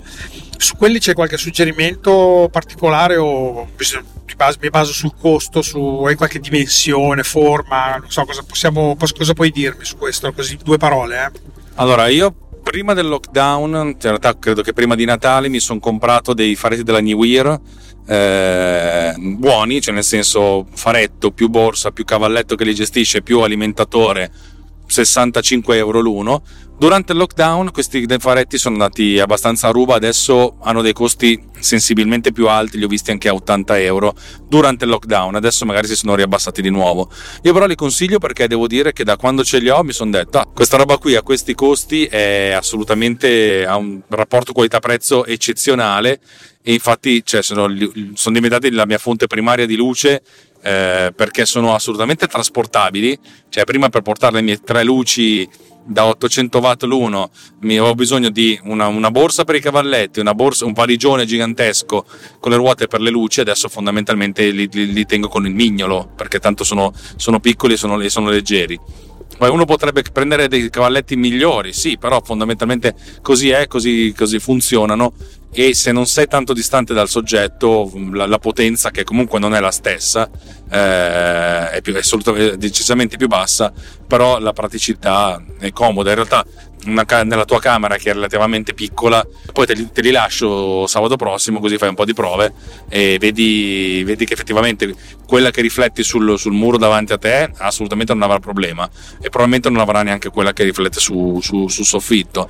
Su quelli c'è qualche suggerimento particolare, o mi baso, mi baso sul costo, su hai qualche dimensione, forma, non so cosa possiamo, cosa puoi dirmi su questo, così due parole. Eh. Allora, io prima del lockdown, in realtà credo che prima di Natale, mi sono comprato dei faretti della New Year eh, buoni, cioè nel senso faretto più borsa più cavalletto che li gestisce più alimentatore, sessantacinque euro l'uno. Durante il lockdown questi faretti sono andati abbastanza a ruba, adesso hanno dei costi sensibilmente più alti, li ho visti anche a ottanta euro durante il lockdown, adesso magari si sono riabbassati di nuovo. Io però li consiglio, perché devo dire che da quando ce li ho mi sono detto ah, questa roba qui a questi costi è assolutamente, ha un rapporto qualità-prezzo eccezionale, e infatti cioè, sono, sono diventati la mia fonte primaria di luce. Eh, perché sono assolutamente trasportabili, cioè prima per portare le mie tre luci da ottocento watt l'uno mi avevo bisogno di una, una borsa per i cavalletti, una borsa, un valigione gigantesco con le ruote per le luci, adesso fondamentalmente li, li, li tengo con il mignolo, perché tanto sono, sono piccoli e sono, sono leggeri. Poi uno potrebbe prendere dei cavalletti migliori, sì, però fondamentalmente così è, così, così funzionano, e se non sei tanto distante dal soggetto la, la potenza, che comunque non è la stessa, eh, è, più, è, assolutamente, è decisamente più bassa, però la praticità è comoda. In realtà una, nella tua camera, che è relativamente piccola, poi te li, te li lascio sabato prossimo, così fai un po' di prove e vedi, vedi che effettivamente quella che rifletti sul, sul muro davanti a te assolutamente non avrà problema, e probabilmente non avrà neanche quella che riflette su, su, sul soffitto.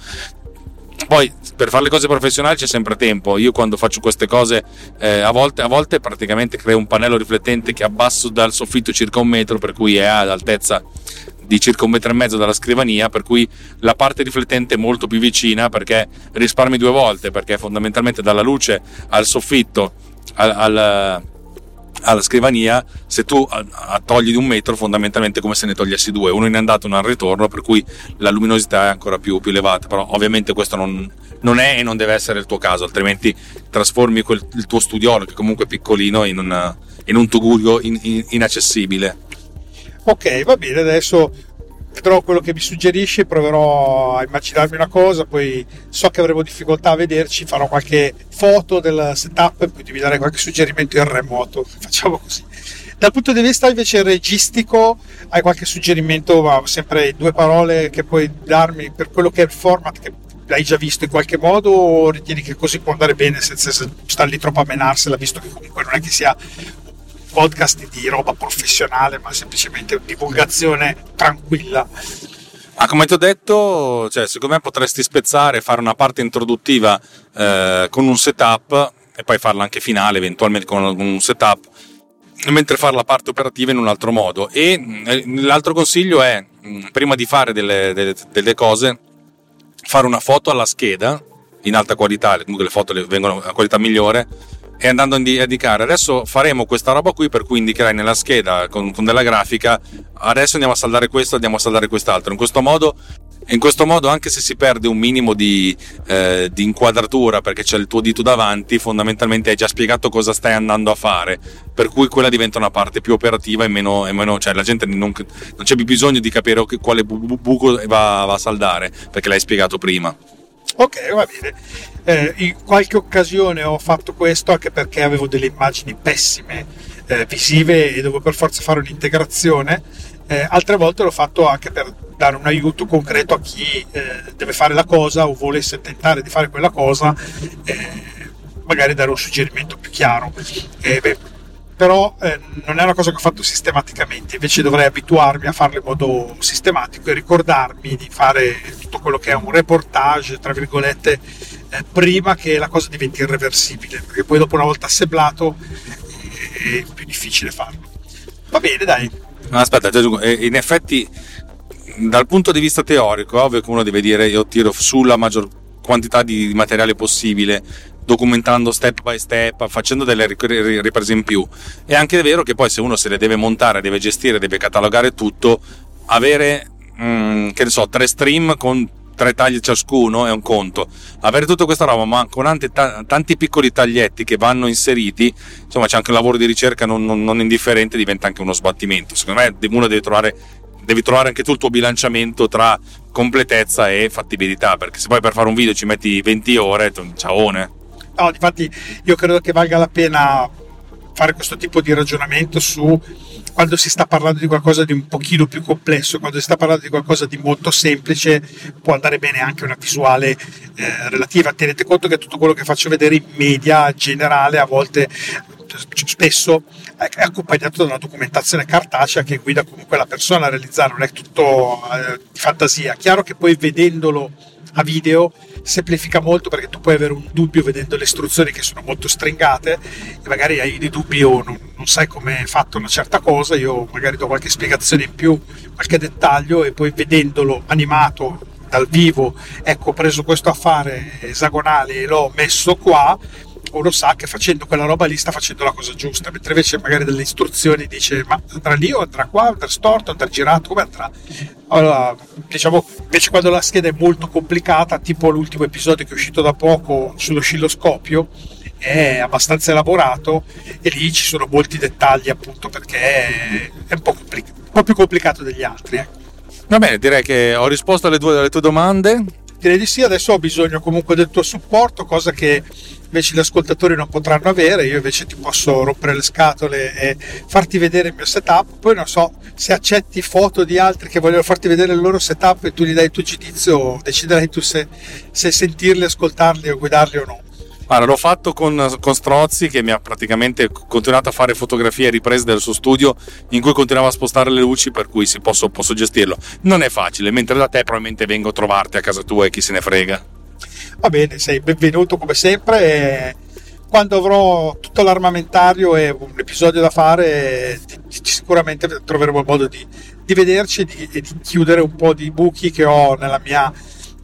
Poi per fare le cose professionali c'è sempre tempo. Io quando faccio queste cose eh, a volte a volte praticamente creo un pannello riflettente che abbasso dal soffitto circa un metro, per cui è ad altezza di circa un metro e mezzo dalla scrivania, per cui la parte riflettente è molto più vicina, perché risparmi due volte, perché fondamentalmente dalla luce al soffitto al, al alla scrivania, se tu togli di un metro, fondamentalmente è come se ne togliessi due, uno in andata e uno al ritorno, per cui la luminosità è ancora più, più elevata. Però ovviamente questo non, non è e non deve essere il tuo caso, altrimenti trasformi quel, il tuo studiolo, che comunque è piccolino, in, una, in un tugurio in, in, inaccessibile. Ok, va bene, adesso vedrò quello che mi suggerisci, proverò a immaginarmi una cosa, poi so che avremo difficoltà a vederci, farò qualche foto del setup e quindi vi darei qualche suggerimento in remoto, facciamo così. Dal punto di vista invece registico, hai qualche suggerimento? Ma sempre due parole che puoi darmi per quello che è il format, che l'hai già visto in qualche modo, o ritieni che così può andare bene senza star lì troppo a menarsela, visto che comunque non è che sia podcast di roba professionale, ma semplicemente divulgazione tranquilla? Ah, come ti ho detto, cioè, secondo me potresti spezzare, fare una parte introduttiva eh, con un setup e poi farla anche finale eventualmente con un setup, mentre fare la parte operativa in un altro modo. E eh, l'altro consiglio è, mh, prima di fare delle, delle, delle cose, fare una foto alla scheda in alta qualità, comunque le foto le vengono a qualità migliore, e andando a indicare adesso faremo questa roba qui, per cui indicherai nella scheda con, con della grafica adesso andiamo a saldare questo, andiamo a saldare quest'altro. In questo modo, in questo modo anche se si perde un minimo di, eh, di inquadratura perché c'è il tuo dito davanti, fondamentalmente hai già spiegato cosa stai andando a fare, per cui quella diventa una parte più operativa e meno, e meno cioè la gente non, non c'è più bisogno di capire quale buco va, va a saldare perché l'hai spiegato prima. Ok, va bene. Eh, in qualche occasione ho fatto questo anche perché avevo delle immagini pessime eh, visive e dovevo per forza fare un'integrazione. Eh, altre volte l'ho fatto anche per dare un aiuto concreto a chi eh, deve fare la cosa o volesse tentare di fare quella cosa, eh, magari dare un suggerimento più chiaro. Eh, beh, però eh, non è una cosa che ho fatto sistematicamente, invece dovrei abituarmi a farlo in modo sistematico e ricordarmi di fare tutto quello che è un reportage, tra virgolette, eh, prima che la cosa diventi irreversibile, perché poi dopo una volta assemblato eh, è più difficile farlo. Va bene, dai. Aspetta, in effetti dal punto di vista teorico è ovvio che uno deve dire io tiro sulla maggior quantità di materiale possibile, documentando step by step, facendo delle riprese in più. È anche vero che poi se uno se le deve montare, deve gestire, deve catalogare tutto, avere mm, che ne so, tre stream con tre tagli ciascuno è un conto, avere tutta questa roba ma con tanti, tanti piccoli taglietti che vanno inseriti, insomma c'è anche un lavoro di ricerca non, non, non indifferente, diventa anche uno sbattimento. Secondo me uno deve trovare devi trovare anche tu il tuo bilanciamento tra completezza e fattibilità, perché se poi per fare un video ci metti venti ore, ciaone. No, infatti io credo che valga la pena fare questo tipo di ragionamento su quando si sta parlando di qualcosa di un pochino più complesso. Quando si sta parlando di qualcosa di molto semplice può andare bene anche una visuale eh, relativa. Tenete conto che tutto quello che faccio vedere in media in generale a volte, spesso, è accompagnato da una documentazione cartacea che guida comunque la persona a realizzare, non è tutto eh, di fantasia. Chiaro che poi vedendolo a video semplifica molto, perché tu puoi avere un dubbio vedendo le istruzioni che sono molto stringate e magari hai dei dubbi o non, non sai come è fatta una certa cosa. Io magari do qualche spiegazione in più, qualche dettaglio, e poi vedendolo animato dal vivo, ecco, ho preso questo affare esagonale e l'ho messo qua, uno sa che facendo quella roba lì sta facendo la cosa giusta, mentre invece magari delle istruzioni dice ma andrà lì o andrà qua, andrà storto, andrà girato, come andrà? Allora, diciamo, invece quando la scheda è molto complicata, tipo l'ultimo episodio che è uscito da poco sullo oscilloscopio, è abbastanza elaborato e lì ci sono molti dettagli, appunto perché è un po', complica- un po' più complicato degli altri. Eh. Va bene, direi che ho risposto alle due, alle tue domande. Direi di sì. Adesso ho bisogno comunque del tuo supporto, cosa che invece gli ascoltatori non potranno avere. Io invece ti posso rompere le scatole e farti vedere il mio setup, poi non so se accetti foto di altri che vogliono farti vedere il loro setup e tu gli dai il tuo giudizio, deciderai tu se, se sentirli, ascoltarli o guidarli o no. Allora, l'ho fatto con, con Strozzi, che mi ha praticamente continuato a fare fotografie e riprese del suo studio, in cui continuava a spostare le luci, per cui si posso, posso gestirlo. Non è facile, mentre da te probabilmente vengo a trovarti a casa tua e chi se ne frega. Va bene, sei benvenuto come sempre. Quando avrò tutto l'armamentario e un episodio da fare, sicuramente troveremo il modo di, di vederci e di, di chiudere un po' di buchi che ho nella mia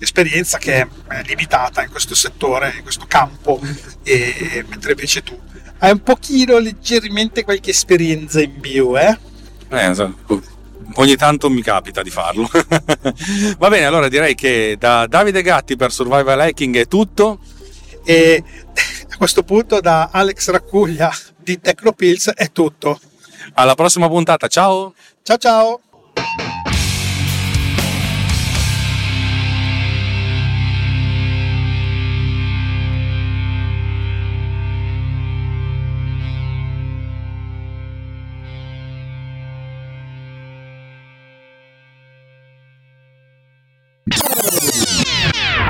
esperienza, che è limitata in questo settore, in questo campo, e mentre invece tu hai un pochino leggermente qualche esperienza in bio, eh? eh esatto. Ogni tanto mi capita di farlo. Va bene, allora direi che da Davide Gatti per Survival Hacking è tutto, e a questo punto da Alex Raccuglia di Tecnopills è tutto. Alla prossima puntata, ciao! Ciao ciao!